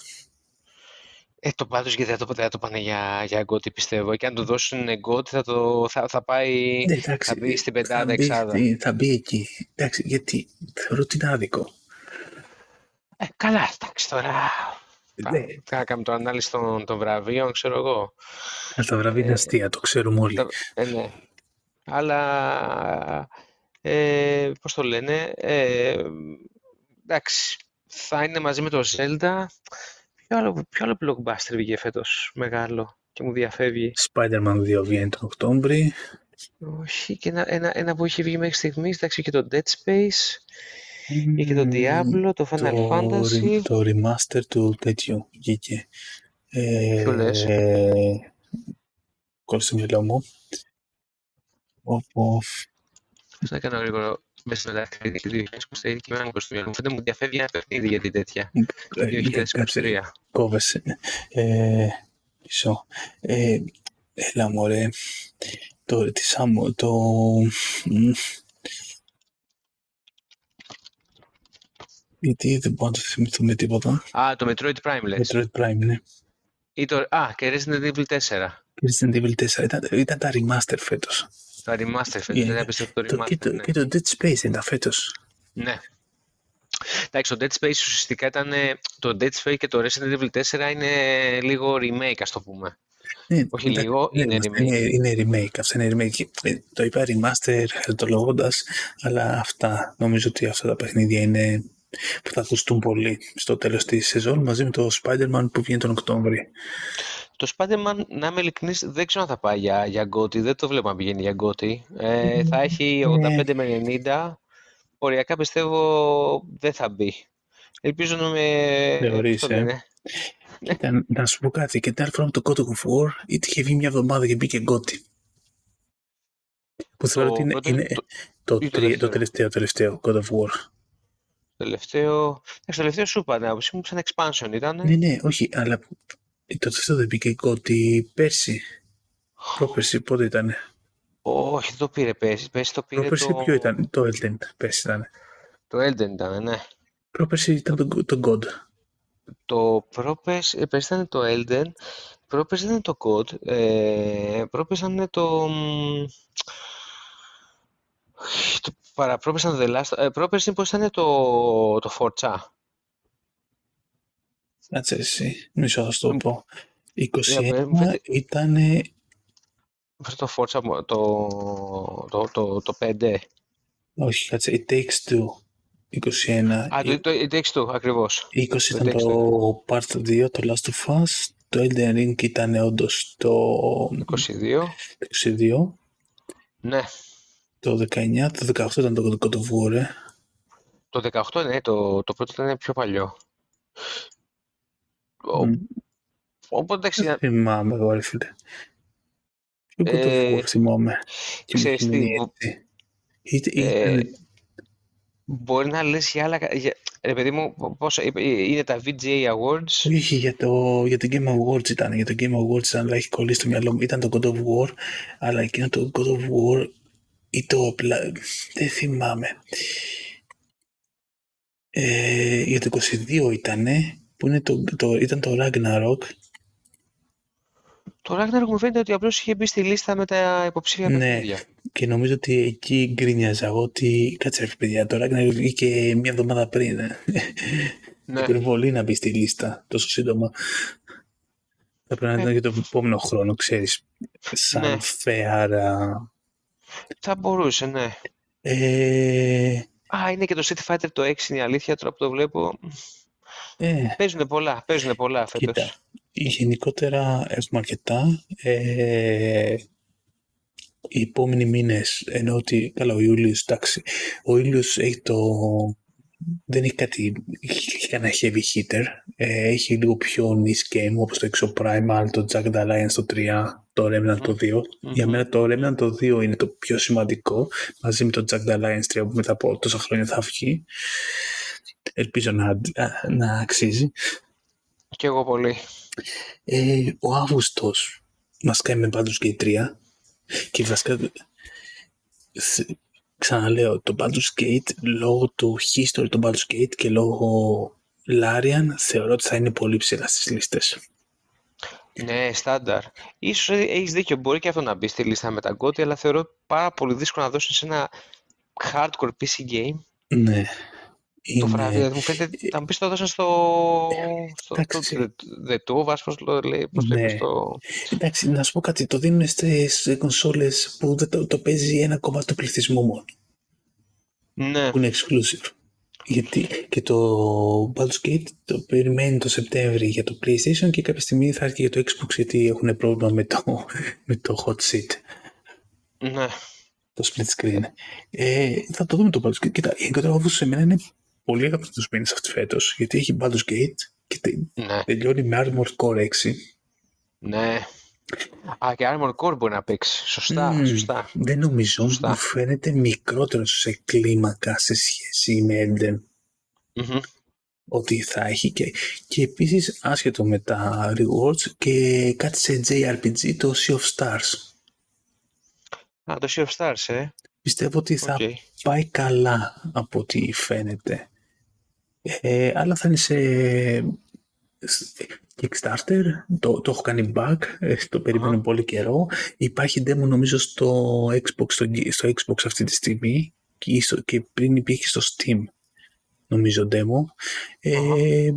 Ε, το Baldur's Gate δεν θα το πάνε για, για GOTY πιστεύω και αν το δώσουν GOTY θα, το, θα, θα πάει, ναι, εντάξει, θα μπει στην πεντάδα, εξάδα. Θα μπει εκεί, εντάξει, γιατί θεωρώ ότι είναι άδικο. Ε, καλά, εντάξει τώρα. Ναι. Κάναμε το ανάλυση των, των βραβείων, ξέρω εγώ. Ε, τα βραβεία είναι αστεία, το ξέρουμε όλοι. Ε, ναι. Αλλά, ε, πώς το λένε, ε, εντάξει, θα είναι μαζί με το Zelda. Ποιο άλλο, ποιο άλλο blockbuster βγήκε φέτος, μεγάλο, και μου διαφεύγει. Spider-Man δύο βγαίνει τον Οκτώβρη. Όχι, και ένα, ένα, ένα που είχε βγει μέχρι στιγμής, εντάξει, και το Dead Space. Είχε το Diablo, το Final το, Fantasy. Το remaster του τέτοιου βγήκε. Ποιο λες? Κόλλησε το μυαλό μου. Πώς να κάνω γρήγορα μέσα στο μεταξύ του δύο χιλιάδες είκοσι τρία και μετά κόλλησε το μυαλό μου. Φαίνεται μου διαφεύγει ένα παιχνίδι γιατί τέτοια. δύο χιλιάδες είκοσι τρία. Κόβεσαι. Πίσω. Έλα μωρέ. Το ρετισάμω. Το... Γιατί δεν μπορώ να το θυμηθώ με τίποτα. Α, το Metroid Prime λες. Metroid Prime, ναι. Ή το, α, και Resident Evil τέσσερα. Resident Evil τέσσερα. Ήταν, ήταν τα remaster φέτος. Τα remaster φέτος, yeah. Δεν έπαιξε το remaster. Και το, ναι. Και το Dead Space ήταν φέτος. Ναι. Εντάξει, το Dead Space ουσιαστικά ήταν... Το Dead Space και το Resident Evil τέσσερα είναι λίγο remake, ας το πούμε. Ναι, όχι ήταν, λίγο, ναι, είναι, remake. Είναι, είναι remake. Αυτό είναι remake. Το είπα remaster, χαριτολογώντας, αλλά αυτά, νομίζω ότι αυτά τα παιχνίδια είναι... που θα ακουστούν πολύ στο τέλος της σεζόν μαζί με το Spider-Man που βγαίνει τον Οκτώβρη. Το Spider-Man, να είμαι ειλικρινής, δεν ξέρω αν θα πάει για, για GOTY, δεν το βλέπω να πηγαίνει για GOTY. Ε, θα έχει ογδόντα πέντε με ενενήντα, οριακά πιστεύω δεν θα μπει. Ελπίζω να με... Θεωρείς, ε. Ναι. Ήταν, να σου πω κάτι, και την άλλη φορά με το God of War είχε βγει μια εβδομάδα και μπήκε GOTY. Που θεωρώ ότι είναι, πρώτα, είναι το, το, το, το τελευταίο, τελευταίο God of War. Το τελευταίο, το τελευταίο σου είπα, ναι, σαν expansion ήταν. Ναι, ναι, όχι, αλλά το τελευταίο δεν πήγε ότι πέρσι, πρόπερσι, πότε ήταν. Όχι, δεν το πήρε πέρσι, πέρσι το πήρε πρόπερσι το... ποιο ήταν, το Elden, πέρσι ήταν. Το Elden ήταν, ναι. Πρόπερσι ήταν το, το God. Το πρόπερσι, πέρσι ήταν το Elden, πρόπερσι ήταν το God, ε, πρόπερσι ήταν το... το... Παραπρόπερσι ήταν το δελάστο. Πρόπερσι πώς ήταν το, το Φορτσά. Κάτσε εσύ, μισό θα σου το πω. είκοσι ένα ήταν... Το Φορτσά, το, το, το, το πέντε. Όχι, κάτσε, It Takes Two. είκοσι ένα. Α, το It Takes Two, ακριβώς. είκοσι ήταν το Part δύο, το Last of Us. Το Elden Ring ήταν όντως το... είκοσι δύο. είκοσι δύο. Ναι. Το δεκαεννιά, το δεκαοκτώ ήταν το God of War, ε. Το δεκαοκτώ, ναι, το, το πρώτο ήταν πιο παλιό. Mm. Οπότε... Δεν θυμάμαι εγώ, ρε φίλε. Ποιο God of War θυμάμαι. Ξέρεις τι... Μπορεί να λες για άλλα... Για... Ρε παιδί μου, πώς, είδε τα βι τζι έι Awards. Είχε για το, για το Game Awards ήταν. Για το Game Awards, αν έχει κολλήσει στο μυαλό μου, ήταν το God of War. Αλλά εκείνο το God of War ή το. Δεν θυμάμαι. Ε, για το είκοσι δύο ήταν. Που είναι το, το, ήταν το Ragnarok. Το Ragnarok μου φαίνεται ότι απλώς είχε μπει στη λίστα με τα υποψήφια παιχνίδια. Ναι, και νομίζω ότι εκεί γκρίνιαζα ότι κάτσε ρε παιδιά, το Ragnarok είχε μια εβδομάδα πριν. Ναι. Υπερβολή να μπει στη λίστα τόσο σύντομα. Θα πρέπει να ήταν για τον επόμενο χρόνο, ξέρεις. Σαν ναι. Φεάρα. Θα μπορούσε, ναι. Ε... Α, είναι και το Street Fighter το έξι, είναι η αλήθεια, τώρα που το βλέπω. Ε, παίζουν πολλά, παίζουν πολλά φέτος. Κοίτα, γενικότερα έχουμε αρκετά. Ε, οι επόμενοι μήνες, ενώ ότι, καλά ο Ιούλιος, εντάξει, ο Ιούλιος έχει το, δεν έχει κάτι, έχει κανένα heavy hitter. Ε, έχει λίγο πιο niche game, όπως το Exo Primal, το Jagged Alliance το τρία, το Remnant mm. το δύο. Mm-hmm. Για μένα το Remnant το δύο είναι το πιο σημαντικό, μαζί με το Jagged Alliance τρία που μετά από τόσα χρόνια θα βγει. Ελπίζω να, να αξίζει. Και εγώ πολύ. Ε, ο Αύγουστος μας κάνει με Baldur's Gate τρία και βασικά ξαναλέω το Baldur's Gate λόγω του history του Baldur's Gate και λόγω Larian θεωρώ ότι θα είναι πολύ ψηλά στις λίστες. Ναι, στάνταρ. Ίσως έχεις δίκιο, μπορεί και αυτό να μπει στη λίστα με τα GOTY, αλλά θεωρώ πάρα πολύ δύσκολο να δώσεις ένα hardcore πι σι game. Ναι. Είναι... Το βράδυ, δηλαδή μου φαίνεται, θα μου πεις το έδωσαν στο... στο Δετού, βάζει πώς το λέει, πώς το είπες το... Εντάξει, να σου πω κάτι, το δίνουν στις κονσόλες που το, το παίζει ένα κομμάτι του πληθυσμού μόνο. Ναι. Που είναι exclusive. Γιατί και το Baldur's Gate το περιμένει το Σεπτέμβρη για το PlayStation και κάποια στιγμή θα έρθει για το Xbox γιατί έχουν πρόβλημα με το, με το hot seat. Ναι. Το split screen. Ε, θα το δούμε το Baldur's Gate. Κοίτα, γενικότερα ο Αύγουστος σε μένα είναι πολύ αγαπητός μήνες αυτή φέτος, γιατί έχει Baldur's Gate και τε... ναι. τελειώνει με Armored Core έξι. Ναι. Α, και Armored Core μπορεί να παίξει. Σωστά, mm, σωστά. Δεν νομίζω, σωστά. Μου φαίνεται μικρότερο σε κλίμακα σε σχέση με Elden. Mm-hmm. Ότι θα έχει και, και επίσης άσχετο με τα rewards και κάτι σε τζέι αρ πι τζι, το Sea of Stars. Α, το Sea of Stars, ε. Πιστεύω ότι θα okay. πάει καλά από ό,τι φαίνεται. Ε, αλλά θα είναι σε Kickstarter, το, το έχω κάνει back, το περιμένω uh-huh. πολύ καιρό. Υπάρχει demo νομίζω στο Xbox, στο, στο Xbox αυτή τη στιγμή και, στο, και πριν υπήρχε στο Steam νομίζω demo. Uh-huh. Ε,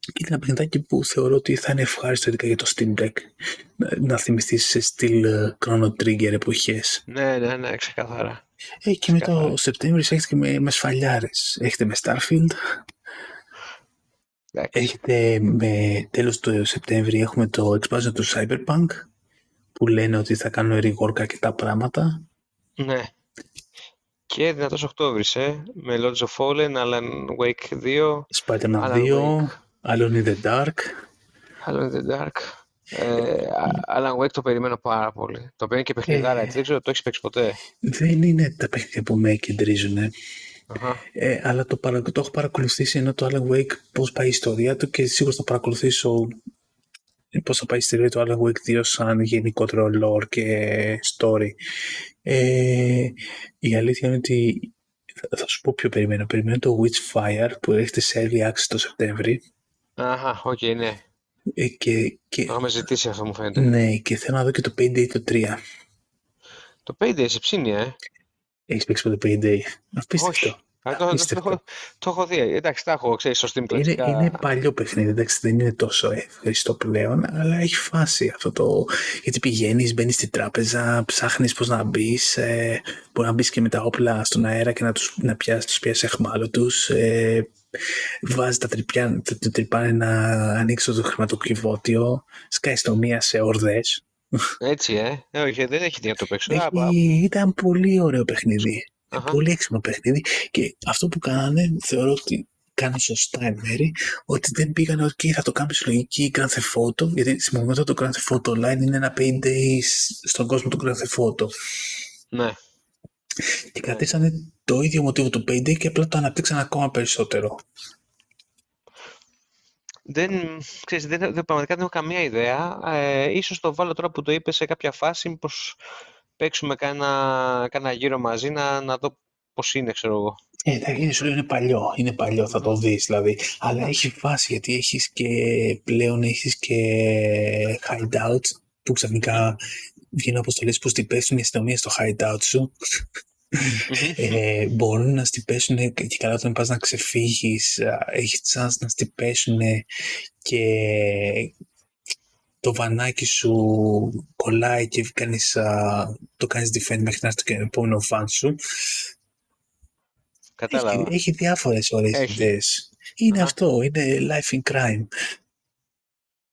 και ένα παιχνιδάκι που θεωρώ ότι θα είναι ευχάριστο ειδικά για το Steam Deck. Να, να θυμηθείς σε στυλ Chrono Trigger εποχές. Ναι, ναι, ναι, ξεκαθαρά. Ε, και μετά ο Σεπτέμβρης έχετε και με, με σφαλιάρες. Έχετε με Starfield. Yeah. Έχετε με τέλος του Σεπτέμβρη έχουμε το expansion του Cyberpunk που λένε ότι θα κάνουν rework αρκετά πράγματα. Ναι. Και δυνατός Οκτώβρης, ε, με Lords of Fallen, Alan Wake δύο, Spider-Man δύο, Alone in the Dark. Alone in the Dark. Ε, Alan Wake το περιμένω πάρα πολύ. Το παίρνει και παιχνιδάρα, έτσι, δεν ξέρω, το έχεις παίξει ποτέ. Δεν είναι τα παιχνίδια που με κεντρίζουν, ε. Uh-huh. Ε, αλλά το, παρα, το έχω παρακολουθήσει, ενώ το Alan Wake πώς πάει η ιστορία του και σίγουρα θα παρακολουθήσω πώς θα πάει η ιστορία του Alan Wake δύο σαν γενικότερο lore και story. Ε, η αλήθεια είναι ότι θα σου πω ποιο περιμένω. Περιμένω το Witchfire που έρχεται σε early access το Σεπτέμβρη. Αχα, οκ, okay, ναι. Ε, και, και... να με ζητήσει αυτό μου φαίνεται. Ναι, και θέλω να δω και το Payday το τρία. Το Payday σε ψήνια, ε. Έχεις παίξει ποτέ Payday? Απίστευτο. Το έχω δει. Εντάξει, τα έχω, ξέρεις, στο Steam κλασικά. Είναι, είναι παλιό παιχνίδι, εντάξει, δεν είναι τόσο ευχαριστό πλέον, αλλά έχει φάση αυτό το... Γιατί πηγαίνεις, μπαίνεις στην τράπεζα, ψάχνεις πώς να μπεις, ε, μπορεί να μπεις και με τα όπλα στον αέρα και να τους να πιάσεις εχμάλωτους. Ε, βάζει τα τρυπιά, τα τρυπάνε να ανοίξω το χρηματοκιβώτιο, σκάεις το μία σε ορδές. Έτσι, ε. Δεν έχει τι να το παίξω. Έχει, ήταν πολύ ωραίο παιχνίδι. Uh-huh. Πολύ έξυπνο παιχνίδι. Και αυτό που κάνανε, θεωρώ ότι κάνουν σωστά εν μέρη, ότι δεν πήγανε ότι okay, θα το κάνουν συλλογική Grand Theft Auto, γιατί στην πραγματικότητα το Grand Theft Auto Online είναι ένα payday στον κόσμο του Grand Theft Auto. Ναι. Και κρατήσανε το ίδιο μοτίβο του Payday και απλά το αναπτύξανε ακόμα περισσότερο. Δεν, ξέρεις, δεν, δεν, πραγματικά δεν έχω καμία ιδέα. Ε, ίσως το βάλω τώρα που το είπε σε κάποια φάση, πως παίξουμε κάνα, κάνα γύρο μαζί να, να δω πώς είναι, ξέρω εγώ. Ε, θα γίνει, σου λέω, είναι παλιό, είναι παλιό, θα το δεις δηλαδή. Αλλά έχει βάση, γιατί έχεις και πλέον έχεις και hideouts που ξαφνικά βγαίνουν αποστολές που στυπέσουν οι αστυνομίες στο hideout σου. ε, μπορούν να στυπέσουν και καλά όταν πας να ξεφύγεις, έχει chance να στυπέσουν και το βανάκι σου κολλάει και κάνεις, το κάνεις defend μέχρι να έρθει το επόμενο βαν σου. Κατάλαβα. Έχει, έχει διάφορες ωραίες ιδέες. Είναι Α. αυτό, είναι life in crime.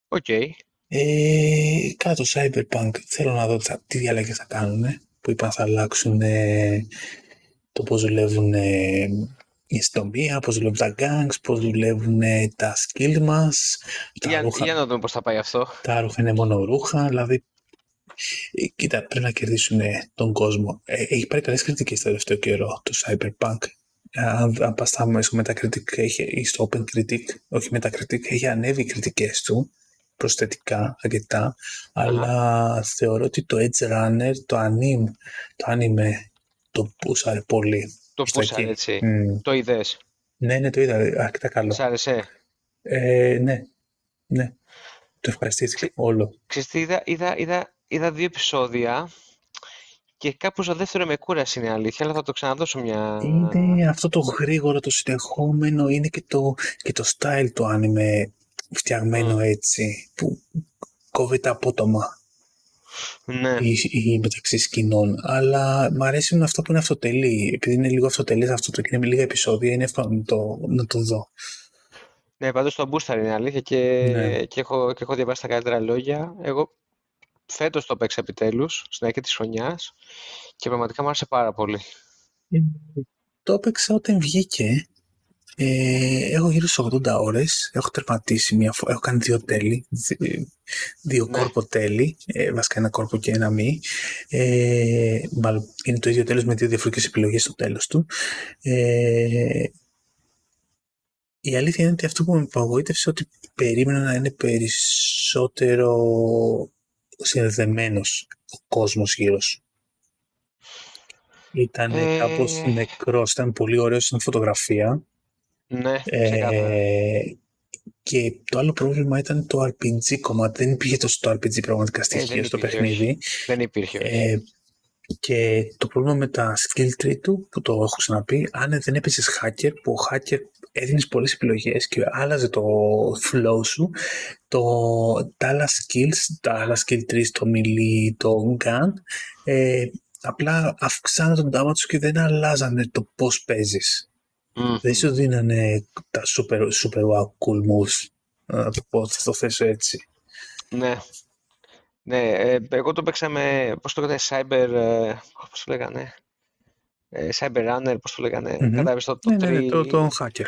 Οκ. Okay. Ε, κάτω Cyberpunk, θέλω να δω τι διαλλαγές θα κάνουνε. Που είπαν θα αλλάξουν ε, το πώς δουλεύουν ε, η αστυνομία, πώς δουλεύουν τα gangs, πώς δουλεύουν ε, τα skill μας. Για, ρούχα, για να δούμε πώς θα πάει αυτό. Τα ρούχα είναι μόνο ρούχα, δηλαδή. Ε, κοίτα, πρέπει να κερδίσουν ε, τον κόσμο. Ε, έχει πάρει καλές κριτικές το τελευταίο καιρό το Cyberpunk. Ε, αν, αν πας στα Metacritic ή στο Open Critic, όχι Metacritic, έχει ανέβει οι κριτικές του. Προσθετικά αρκετά, uh-huh. αλλά θεωρώ ότι το Edge Runner, το anime, το, anime, το πούσαρε πολύ. Το πούσαρε έτσι, mm. το είδες. Ναι, ναι, το είδα, αρκετά καλό. Σ' άρεσε. Ε, ναι, ναι, το ευχαριστήθηκα όλο. Ξέρεις τι, είδα, είδα, είδα, είδα δύο επεισόδια και κάπου στο δεύτερο με κούρασε, είναι αλήθεια, αλλά θα το ξαναδώσω μια... Είναι αυτό το γρήγορο, το συνεχόμενο, είναι και το, και το style του anime. Φτιαγμένο mm. έτσι, που κόβεται απότομα ναι. ή, ή μεταξύ σκηνών. Αλλά μου αρέσει αυτό που είναι αυτοτελή. Επειδή είναι λίγο αυτοτελής αυτό το και είναι λίγα επεισόδια, είναι εύκολο να το, να το δω. Ναι, πάντως το μπούσταρ είναι αλήθεια και, ναι. και, έχω, και έχω διαβάσει τα καλύτερα λόγια. Εγώ φέτος το παίξα επιτέλους, στην αρχή της χρονιάς και πραγματικά μου άρεσε πάρα πολύ. Ε, το παίξα όταν βγήκε. Ε, έχω γύρω στις ογδόντα ώρες, έχω τερματίσει μία φορά, έχω κάνει δύο τέλη, δύ- δύο ναι. κόρπο τέλη, ε, βασικά ένα κόρπο και ένα μη. Ε, μάλλον είναι το ίδιο τέλος με δύο διαφορετικές επιλογές στο τέλος του. Ε, η αλήθεια είναι ότι αυτό που με απογοήτευσε ότι περίμενα να είναι περισσότερο συνδεδεμένος ο κόσμος γύρω σου. Ήταν ε... κάπως νεκρός, ήταν πολύ ωραίο στην φωτογραφία. Ναι, ε, και το άλλο πρόβλημα ήταν το αρ πι τζι κομμάτι. Δεν υπήρχε τόσο το αρ πι τζι πραγματικά στοιχείο ε, στο παιχνίδι. Δεν υπήρχε. Ε, και το πρόβλημα με τα skill tree του, που το έχω ξαναπεί, αν δεν έπαιζες hacker, που ο hacker έδινες πολλές επιλογές και άλλαζε το flow σου, το, τα άλλα skills, τα άλλα skill trees, το melee, το gun, ε, απλά αυξάναν τον damage σου και δεν αλλάζανε το πώς παίζεις. Mm-hmm. Δεν σου δίνανε τα super, super wow cool moves, να το πω, θα το θέσω έτσι. Ναι, ναι, ε, εγώ το παίξα με, πώς το λέγανε, cyber, ε, πώς το λέγανε, ε, cyber runner, πώς το λέγανε, mm-hmm. κατάβεις το, το, ναι, τρι... ναι, ναι, το, το hacker.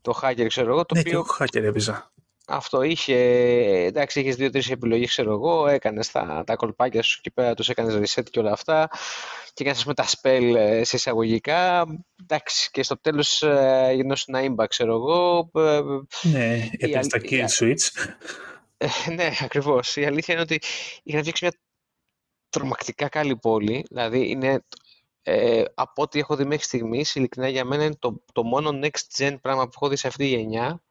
Το hacker, ξέρω εγώ, το ναι, οποίο... Ναι, και hacker έπαιζα. Αυτό είχε, εντάξει, είχες δύο-τρεις επιλογές, ξέρω εγώ, έκανες τα, τα κολπάκια σου εκεί πέρα, τους έκανες reset και όλα αυτά και έκανες με τα spell σε εισαγωγικά, εντάξει, και στο τέλος γινώσουν ένα impact, ξέρω εγώ. Ναι, έπαιξε τα kill switch. Ναι, ακριβώς. Η αλήθεια είναι ότι είχαν φτιάξει μια τρομακτικά καλή πόλη, δηλαδή είναι... Ε, από ό,τι έχω δει μέχρι στιγμής, ειλικρινά για μένα είναι το, το μόνο next gen πράγμα που έχω δει σε αυτή τη γενιά.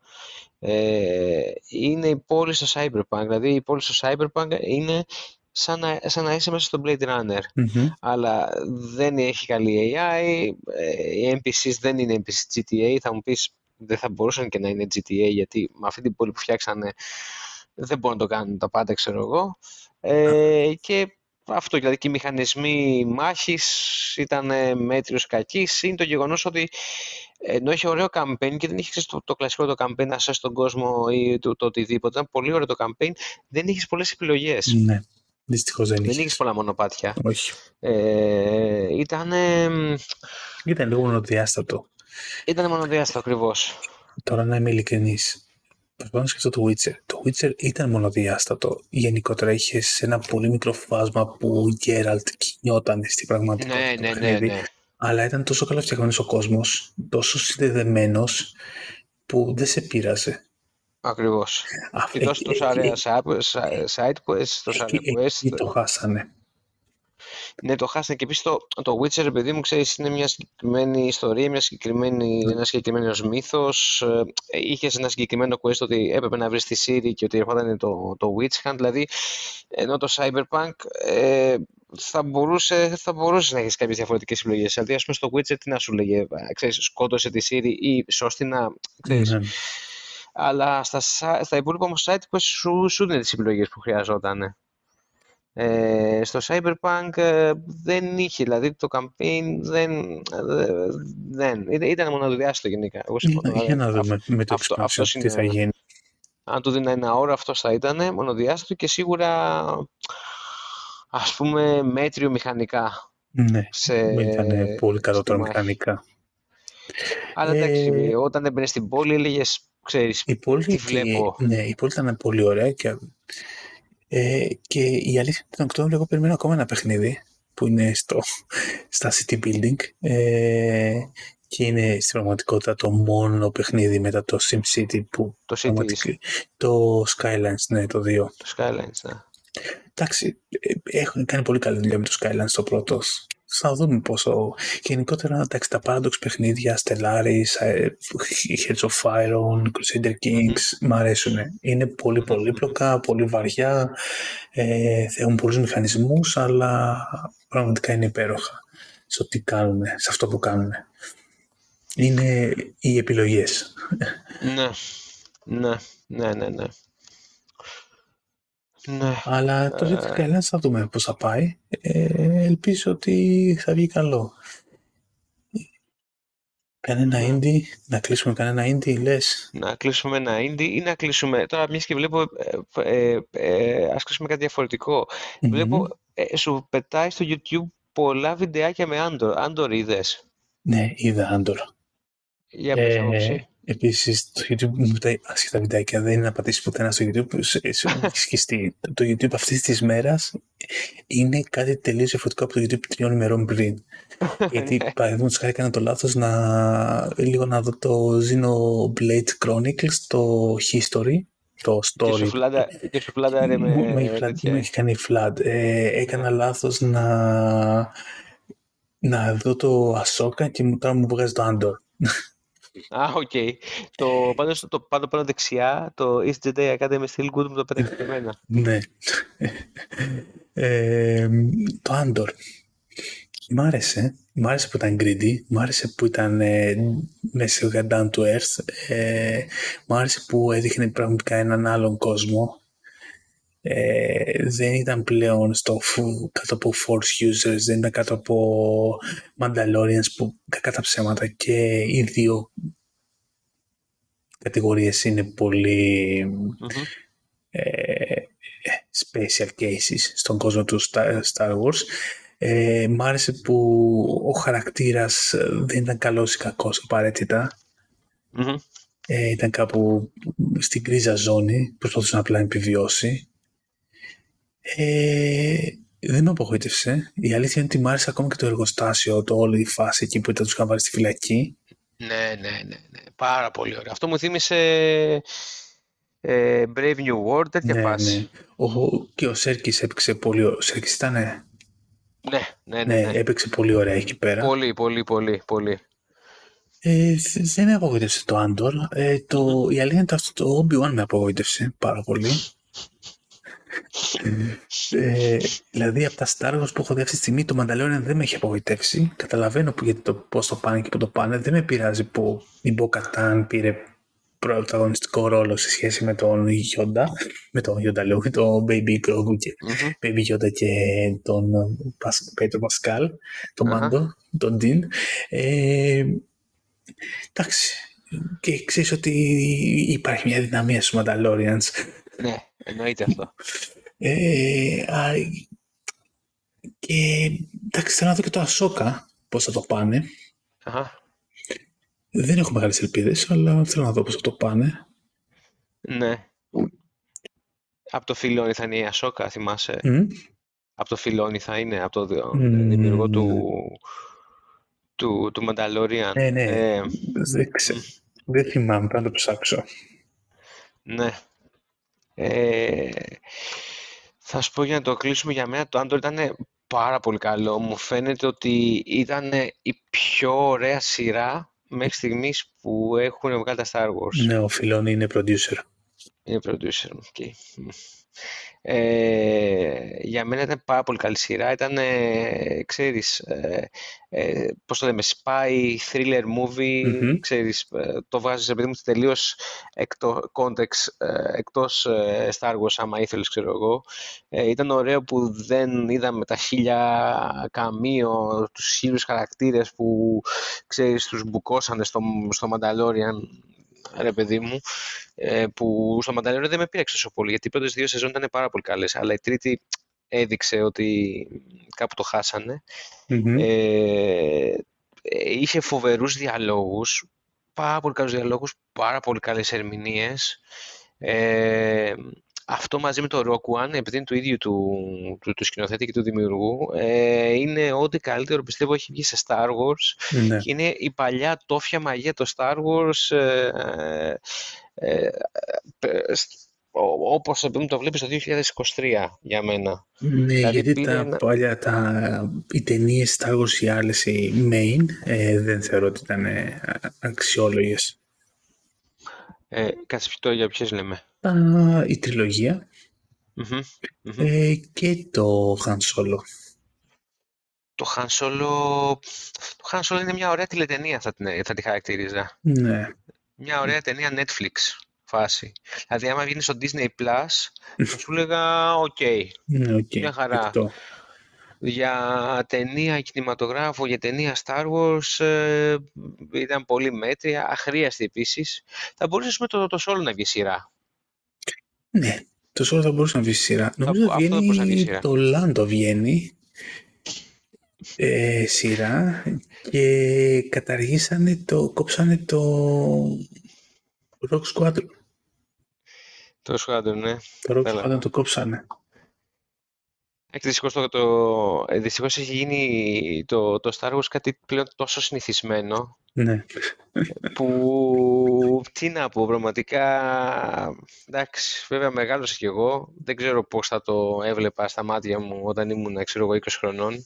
Ε, είναι η πόλη στο Cyberpunk. Δηλαδή η πόλη στο Cyberpunk είναι σαν να, σαν να είσαι μέσα στο Blade Runner. Mm-hmm. Αλλά δεν έχει καλή έι άι, ε, οι εν πι σις δεν είναι εν πι σι τζι τι έι. Θα μου πεις, δεν θα μπορούσαν και να είναι τζι τι έι γιατί με αυτή την πόλη που φτιάξανε δεν μπορούν να το κάνουν τα πάντα, ξέρω εγώ. Ε, και αυτό, δηλαδή και οι μηχανισμοί μάχης ήταν μέτριος κακής. Είναι το γεγονός ότι ενώ είχε ωραίο campaign και δεν είχε το, το κλασικό το campaign να σέσεις τον κόσμο ή το, το οτιδήποτε, ήταν πολύ ωραίο το campaign, δεν είχε πολλές επιλογές. Ναι, δυστυχώς δεν είχε. Δεν είχε πολλά μονοπάτια. Όχι. Ε, ήταν... Ήταν λίγο μονοδιάστατο. Ήταν μονοδιάστατο ακριβώς. Τώρα να είμαι ειλικρινής. Προσπαθώ να σκεφτώ το Witcher. Το Witcher ήταν μονοδιάστατο. Γενικότερα είχε ένα πολύ μικρό φάσμα που ο Geralt κινιόταν στην πραγματικότητα. Ναι, ναι, ναι, ναι. αλλά ήταν τόσο καλά φτιαγμένος ο κόσμος, τόσο συνδεδεμένος, που δεν σε πήρασε. Ακριβώς. Αυτός εκεί, τους αρέα side quest, τους αρέα quest. Εκεί το χάσανε. Ναι, το χάσανε. Και επίσης το, το Witcher, επειδή μου ξέρεις, είναι μια συγκεκριμένη ιστορία, μια συγκεκριμένη, ένα συγκεκριμένος μύθος. Είχες ένα συγκεκριμένο quest ότι έπρεπε να βρεις τη Siri και ότι ερχόταν το, το Witch Hunt. Δηλαδή, ενώ το Cyberpunk ε, θα μπορούσε, θα μπορούσε να έχεις κάποιες διαφορετικές επιλογές. Δηλαδή, ας πούμε, στο Witcher τι να σου λέγε, ξέρεις, σκότωσε τη Siri ή σώστη να, ξέρεις. Mm-hmm. Αλλά στα, στα υπόλοιπα όμως site που σου, σου δίνει τις επιλογές που χρειαζόταν. Ε, στο Cyberpunk ε, δεν είχε, δηλαδή το campaign δεν, ε, δεν. Ήταν, ήταν μοναδιάστατο γενικά. Εγώ συμφωνώ, για να δούμε αυ, με το expansion τι είναι, θα γίνει. Αν του δίνει ένα ώρα αυτό θα ήταν μονοδιάστατο και σίγουρα ας πούμε μέτριο μηχανικά. Ναι, ήταν πολύ καλύτερο μηχανικά. Αλλά ε... εντάξει, όταν έμπαινες στην πόλη έλεγες, ξέρεις, η πόλη, τι βλέπω. Και, ναι, η πόλη ήταν πολύ ωραία και, ε, και η αλήθεια τον Οκτώβριο εγώ περιμένω ακόμα ένα παιχνίδι που είναι στο, στα City Building ε, και είναι στην πραγματικότητα το μόνο παιχνίδι μετά το SimCity που το, το Skylines, ναι, το δύο. Το Skylines, ναι. Εντάξει, έχουν κάνει πολύ καλή δουλειά με το Skylines το πρώτο. Θα δούμε πόσο. Γενικότερα, εντάξει, τα Paradox παιχνίδια, Stellaris, Heads of Iron, Crusader Kings, μ' αρέσουν. Είναι πολύ πολύπλοκα, πολύ βαριά, ε, έχουν πολλούς μηχανισμούς, αλλά πραγματικά είναι υπέροχα στο τι κάνουν, σε αυτό που κάνουν. Είναι οι επιλογές. Ναι, ναι, ναι, ναι. ναι. Ναι. Αλλά το City Skylines θα δούμε πώς θα πάει. Ε, ελπίζω ότι θα βγει καλό. Κανένα indie, να κλείσουμε κανένα indie, λες. Να κλείσουμε ένα indie ή να κλείσουμε. Τώρα, μια και βλέπω, ε, ε, ε, ας κλείσουμε κάτι διαφορετικό. Mm-hmm. Βλέπω, ε, σου πετάει στο YouTube πολλά βιντεάκια με Andor. Andor είδες. Ναι, είδα Andor. Για πες ε... άποψη. Επίσης, το YouTube μου πετάει άσχετα βιντεάκια, δεν είναι να πατήσεις ποτέ ένα στο YouTube, σου έχει σχιστεί. Το YouTube αυτής της μέρας είναι κάτι τελείως διαφορετικό από το YouTube τριών ημερών πριν. Γιατί παραδείγματος χάρη έκανα το λάθος να λίγο να δω το Xenoblade Chronicles, το History, το Story. Και σου φλάντα με... Μου έχει κάνει φλάντ. Έκανα λάθος να... να δω το Ασόκα και τώρα μου βγάζει το Andor. Α, οκ. Το πάνω πάνω δεξιά, το East Jedi Academy Still Good μου το πέταξε και εμένα. Ναι. Το Andor. Μ' άρεσε. Μ' άρεσε που ήταν greedy. Μ' άρεσε που ήταν μέσα σε down to earth. Μ' άρεσε που έδειχνε πραγματικά έναν άλλον κόσμο. Ε, δεν ήταν πλέον στο, κάτω από Force Users, δεν ήταν κάτω από Mandalorians που κατά ψέματα και οι δύο κατηγορίες είναι πολύ mm-hmm. ε, special cases στον κόσμο του Star, Star Wars. Ε, μ' άρεσε που ο χαρακτήρας δεν ήταν καλός ή κακός απαραίτητα. Mm-hmm. Ε, ήταν κάπου στην κρίζα ζώνη, προσπαθούσε απλά να επιβιώσει. Ε, δεν με απογοήτευσε. Η αλήθεια είναι ότι μου άρεσε ακόμα και το εργοστάσιο, το όλη η φάση εκεί που ήταν τους είχαν βάλει στη φυλακή. Ναι, ναι, ναι, ναι. Πάρα πολύ ωραία. Αυτό μου θύμισε ε, Brave New World, τέτοια ναι, φάση. Ναι. Ο, και ο Σέρκης έπαιξε πολύ ωραία. Ο Σέρκης ήταν. Ναι, ναι, ναι, ναι, ναι. Έπαιξε πολύ ωραία εκεί πέρα. Πολύ, πολύ, πολύ, πολύ. Ε, δεν με απογοήτευσε το Andor. Ε, το, η αλήθεια είναι ότι το Obi-Wan με απογοήτευσε πάρα πολύ. ε, δηλαδή από τα Star Wars που έχω δει αυτή τη στιγμή το Mandalorian δεν με έχει απογοητεύσει, καταλαβαίνω που, γιατί το, πώς το πάνε και που το πάνε, δεν με πειράζει που η Bo-Katan πήρε πρωταγωνιστικό ρόλο σε σχέση με τον Yoda, με τον Yoda λέω, τον Baby Grogu και mm-hmm. Baby Yoda και τον Pedro Pascal, τον uh-huh. Mando, τον Dean. Ε, εντάξει, και ξέρεις ότι υπάρχει μια δυναμία στους Mandalorians. Ναι, εννοείται αυτό. Ε, α, και εντάξει, θέλω να δω και το Ασόκα πώς θα το πάνε. Αχα. Δεν έχω μεγάλες ελπίδες, αλλά θέλω να δω πώς θα το πάνε. Ναι. Από το Φιλόνι θα είναι η Ασόκα, θυμάσαι. Mm. Από το Φιλόνι θα είναι, από το δημιουργό mm. του του, του Mandalorian. Ναι, ναι. Ε, δεν, ξε... mm. δεν θυμάμαι, πρέπει να το ψάξω. Ναι. Ε, θα σου πω για να το κλείσουμε, για μένα το Andor ήταν πάρα πολύ καλό. Μου φαίνεται ότι ήταν η πιο ωραία σειρά μέχρι στιγμής που έχουν βγάλει τα Star Wars. Ναι, ο Filoni είναι producer. Είναι producer, okay. Ε, για μένα ήταν πάρα πολύ καλή σειρά. Ήταν, ε, ξέρεις, ε, ε, πώς το λέμε, spy, thriller movie, mm-hmm. ξέρεις, ε, το βάζεις επειδή μου τελείως εκτός context, ε, εκτός ε, Star Wars, άμα ήθελες, ξέρω εγώ. Ε, ήταν ωραίο που δεν είδαμε τα χίλια καμείο, τους χίλιους χαρακτήρες που, ξέρεις, τους μπουκώσανε στο, στο Mandalorian. Ρε παιδί μου, που στο Μανταλέρο δεν με πήραξε τόσο πολύ, γιατί οι πρώτες δύο σεζόν ήταν πάρα πολύ καλές, αλλά η τρίτη έδειξε ότι κάπου το χάσανε. Mm-hmm. Ε, είχε φοβερούς διαλόγους, πάρα πολύ καλούς διαλόγους, πάρα πολύ καλές ερμηνείες. Ε, αυτό μαζί με το Rock One, επειδή είναι του ίδιου του, του, του σκηνοθέτη και του δημιουργού, ε, είναι ό,τι καλύτερο πιστεύω έχει βγει σε Star Wars. Ναι. Και είναι η παλιά τόφια μαγεία το Star Wars, ε, ε, ε, όπως το βλέπεις το δύο χιλιάδες είκοσι τρία για μένα. Ναι, δηλαδή, γιατί τα ένα... παλιά τα, οι ταινίες Star Wars, οι άλλες, οι main, ε, δεν θεωρώ ότι ήταν ε, αξιόλογες. Ε, Κάτσε πιο για ποιες λέμε. Uh, η τριλογία mm-hmm, mm-hmm. Ε, και το Han Solo. Το Han Solo, το Han Solo είναι μια ωραία τηλεταινία, θα, την, θα τη χαρακτηρίζα. Ναι. Μια ωραία ταινία Netflix φάση. Δηλαδή άμα βγαίνει στο Disney Plus θα σου έλεγα οκ. Okay, ναι, okay, μια χαρά. Εκτό. Για ταινία κινηματογράφο, για ταινία Star Wars ε, ήταν πολύ μέτρια, αχρίαστη επίσης. Θα μπορούσες με το, το Solo να βγει σειρά. Ναι, το Solo θα μπορούσε να βγει στη σειρά. Νομίζω ότι βγαίνει το Lando βγαίνει ε, σειρά και καταργήσανε το, κόψανε το Rock Squadron. Το Squadron, ναι. Το Rock Squadron το κόψανε. Δυστυχώς, το, το, δυστυχώς έχει γίνει το, το Star Wars κάτι πλέον τόσο συνηθισμένο. Ναι. Που τι να πω, πραγματικά εντάξει, βέβαια μεγάλωσα κι εγώ. Δεν ξέρω πώς θα το έβλεπα στα μάτια μου όταν ήμουν, ξέρω εγώ, είκοσι χρονών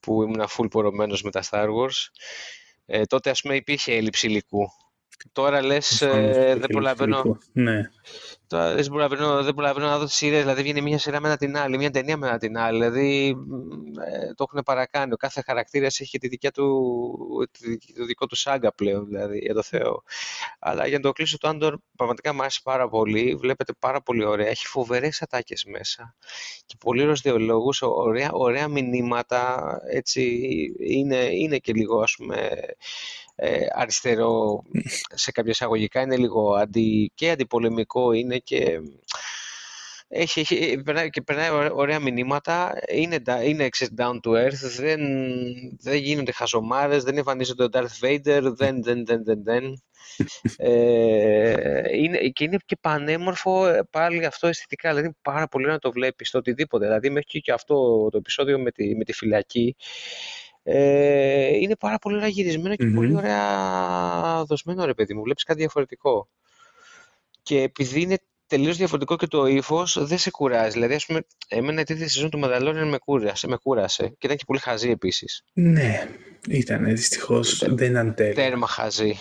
που ήμουν full πορωμένος με τα Star Wars. Ε, τότε ας πούμε υπήρχε έλλειψη υλικού. Τώρα λες ε, δεν προλαβαίνω. Ναι. Τώρα λες, δεν προλαβαίνω να δω τις σειρές. Δηλαδή βγαίνει μια σειρά μετά την άλλη, μια ταινία μετά την άλλη. Δηλαδή ε, το έχουν παρακάνει. Ο κάθε χαρακτήρας έχει και τη δικιά του, το δικό του σάγκα πλέον, δηλαδή, για το Θεό. Αλλά για να το κλείσω, το Andor πραγματικά μου άρεσε πάρα πολύ. Βλέπετε πάρα πολύ ωραία. Έχει φοβερές ατάκες μέσα. Και πολύ ωραίους διαλόγους, ωραία, ωραία μηνύματα. Έτσι, είναι, είναι και λίγο, ας πούμε, Ε, αριστερό σε κάποια εισαγωγικά, είναι λίγο αντι, και αντιπολεμικό είναι και έχει, έχει, περνάει, και περνάει ωραία μηνύματα, είναι, είναι down to earth, δεν, δεν γίνονται χαζομάρες, δεν εμφανίζονται ο Darth Vader, δεν, δεν, δεν, δεν, δεν. Ε, είναι, και είναι και πανέμορφο πάλι αυτό αισθητικά, δηλαδή πάρα πολύ να το βλέπεις το οτιδήποτε, δηλαδή μέχρι και αυτό το επεισόδιο με τη, με τη φυλακή. Ε, είναι πάρα πολύ ωραία γυρισμένο και mm-hmm. πολύ ωραία δοσμένο, ρε παιδί μου, βλέπεις κάτι διαφορετικό και επειδή είναι τελείως διαφορετικό και το ύφος δεν σε κουράζει, δηλαδή ας πούμε εμένα η τέτοια σεζόν του Mandalorian με κούρασε, με κούρασε και ήταν και πολύ χαζή επίσης. Ναι, ήταν δυστυχώς, ήταν, δεν ήταν τέλειο. Τέρμα χαζή.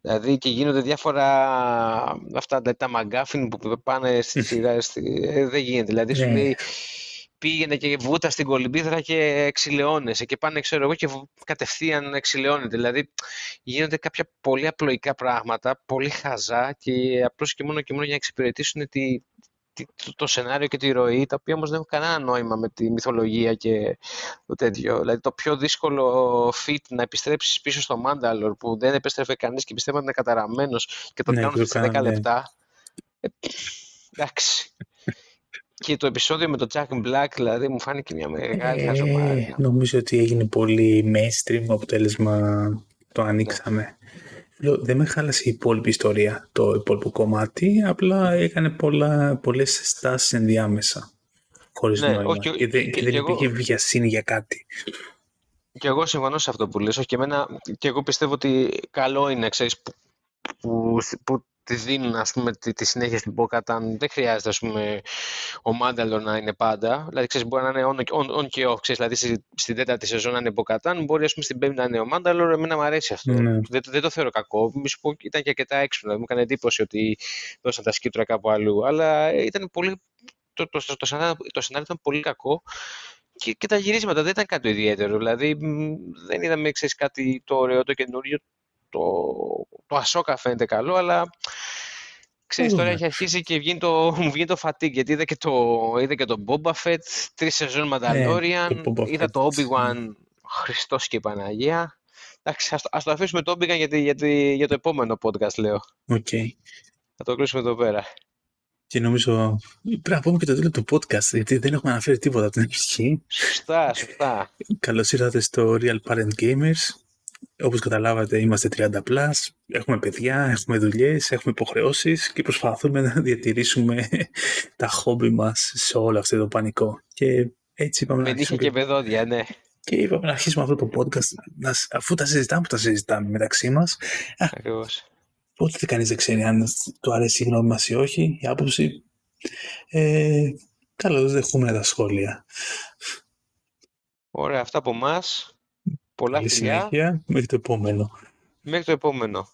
Δηλαδή και γίνονται διάφορα αυτά δηλαδή, τα μαγκάφιν που πάνε στη σειρά, δεν γίνεται, δηλαδή σου λέει πήγαινε και βούτα στην κολυμπήθρα και ξυλαιώνεσαι και πάνε, ξέρω εγώ, και κατευθείαν ξυλαιώνεται. Δηλαδή γίνονται κάποια πολύ απλοϊκά πράγματα, πολύ χαζά και απλώς και μόνο και μόνο για να εξυπηρετήσουν τη, τη, το, το σενάριο και τη ροή, τα οποία όμως δεν έχουν κανένα νόημα με τη μυθολογία και το τέτοιο. Δηλαδή το πιο δύσκολο fit να επιστρέψεις πίσω στο Μάνταλορ που δεν επέστρεφε κανείς και πιστεύω ότι είναι καταραμένος και το ναι, κάνουν στις δέκα λεπτά. Ε, εντάξει. Και το επεισόδιο με το Jack Black, δηλαδή, μου φάνηκε μια μεγάλη ε, χαζομάρια. Νομίζω ότι έγινε πολύ mainstream, αποτέλεσμα το ανοίξαμε. Ναι. Δεν με χάλασε η υπόλοιπη ιστορία, το υπόλοιπο κομμάτι, απλά έκανε πολλά, πολλές στάσεις ενδιάμεσα, χωρίς ναι, νόημα. Όχι, και, και, και, και δεν υπήρχε βιασύνη για κάτι. Και εγώ συμφωνώ σε αυτό που λες, και εμένα, και εγώ πιστεύω ότι καλό είναι, ξέρεις, που, που, που τη δίνουν, ας πούμε, τη, τη συνέχεια στην Πόκαταν. Δεν χρειάζεται, ας πούμε, ο Μάνταλο να είναι πάντα. Δηλαδή, ξέρεις, μπορεί να είναι on, on, on και off, ξέρεις, δηλαδή στη, στην τέταρτη σεζόν να είναι Πόκαταν, μπορεί, ας πούμε, στην πέμπτη να είναι ο Μάνταλο. Εμένα μου αρέσει αυτό. Ναι. Δεν, δεν το θεωρώ κακό. Μη σου πω, ήταν και αρκετά έξυπνο. Δηλαδή, μου έκανε εντύπωση ότι δώσαν τα σκύττουρα κάπου αλλού. Αλλά ήταν πολύ. Το, το, το, το σενάριο ήταν πολύ κακό. Και, και τα γυρίσματα δεν ήταν κάτι ιδιαίτερο. Δηλαδή, δεν είδαμε, ξέρεις, κάτι το ωραίο, το καινούριο. Το, το Ασόκα φαίνεται καλό, αλλά ξέρεις, τώρα έχει αρχίσει και βγαίνει το, μου βγαίνει το fatigue, γιατί είδα και το, είδα και το Boba Fett, τρεις σεζόν Mandalorian, yeah, είδα το Obi-Wan, Χριστός και η Παναγία. Εντάξει, ας το, ας το αφήσουμε το Obi-Wan γιατί, γιατί, για το επόμενο podcast, λέω. Okay. Θα το κλείσουμε εδώ πέρα. Και νομίζω πρέπει να πούμε και το τέλος του podcast, γιατί δεν έχουμε αναφέρει τίποτα από την αρχή. Σωστά, σωστά. Καλώς ήρθατε στο Real Parent Gamers. Όπως καταλάβατε, είμαστε τριάντα συν, έχουμε παιδιά, έχουμε δουλειές, έχουμε υποχρεώσεις και προσπαθούμε να διατηρήσουμε τα χόμπι μας σε όλο αυτό το πανικό. Και έτσι είπαμε να αρχίσουμε... και παιδόδια, ναι. Και είπαμε να αρχίσουμε αυτό το podcast, να... αφού τα συζητάμε που τα συζητάμε μεταξύ μας. Ακριβώς. Οπότε κανείς δεν ξέρει αν του αρέσει η γνώμη μας ή όχι, η άποψη. Ε, καλώς δεχούμε τα σχόλια. Ωραία, αυτά από εμάς. Πολλά φιλιά. Μέχρι το επόμενο. Μέχρι το επόμενο.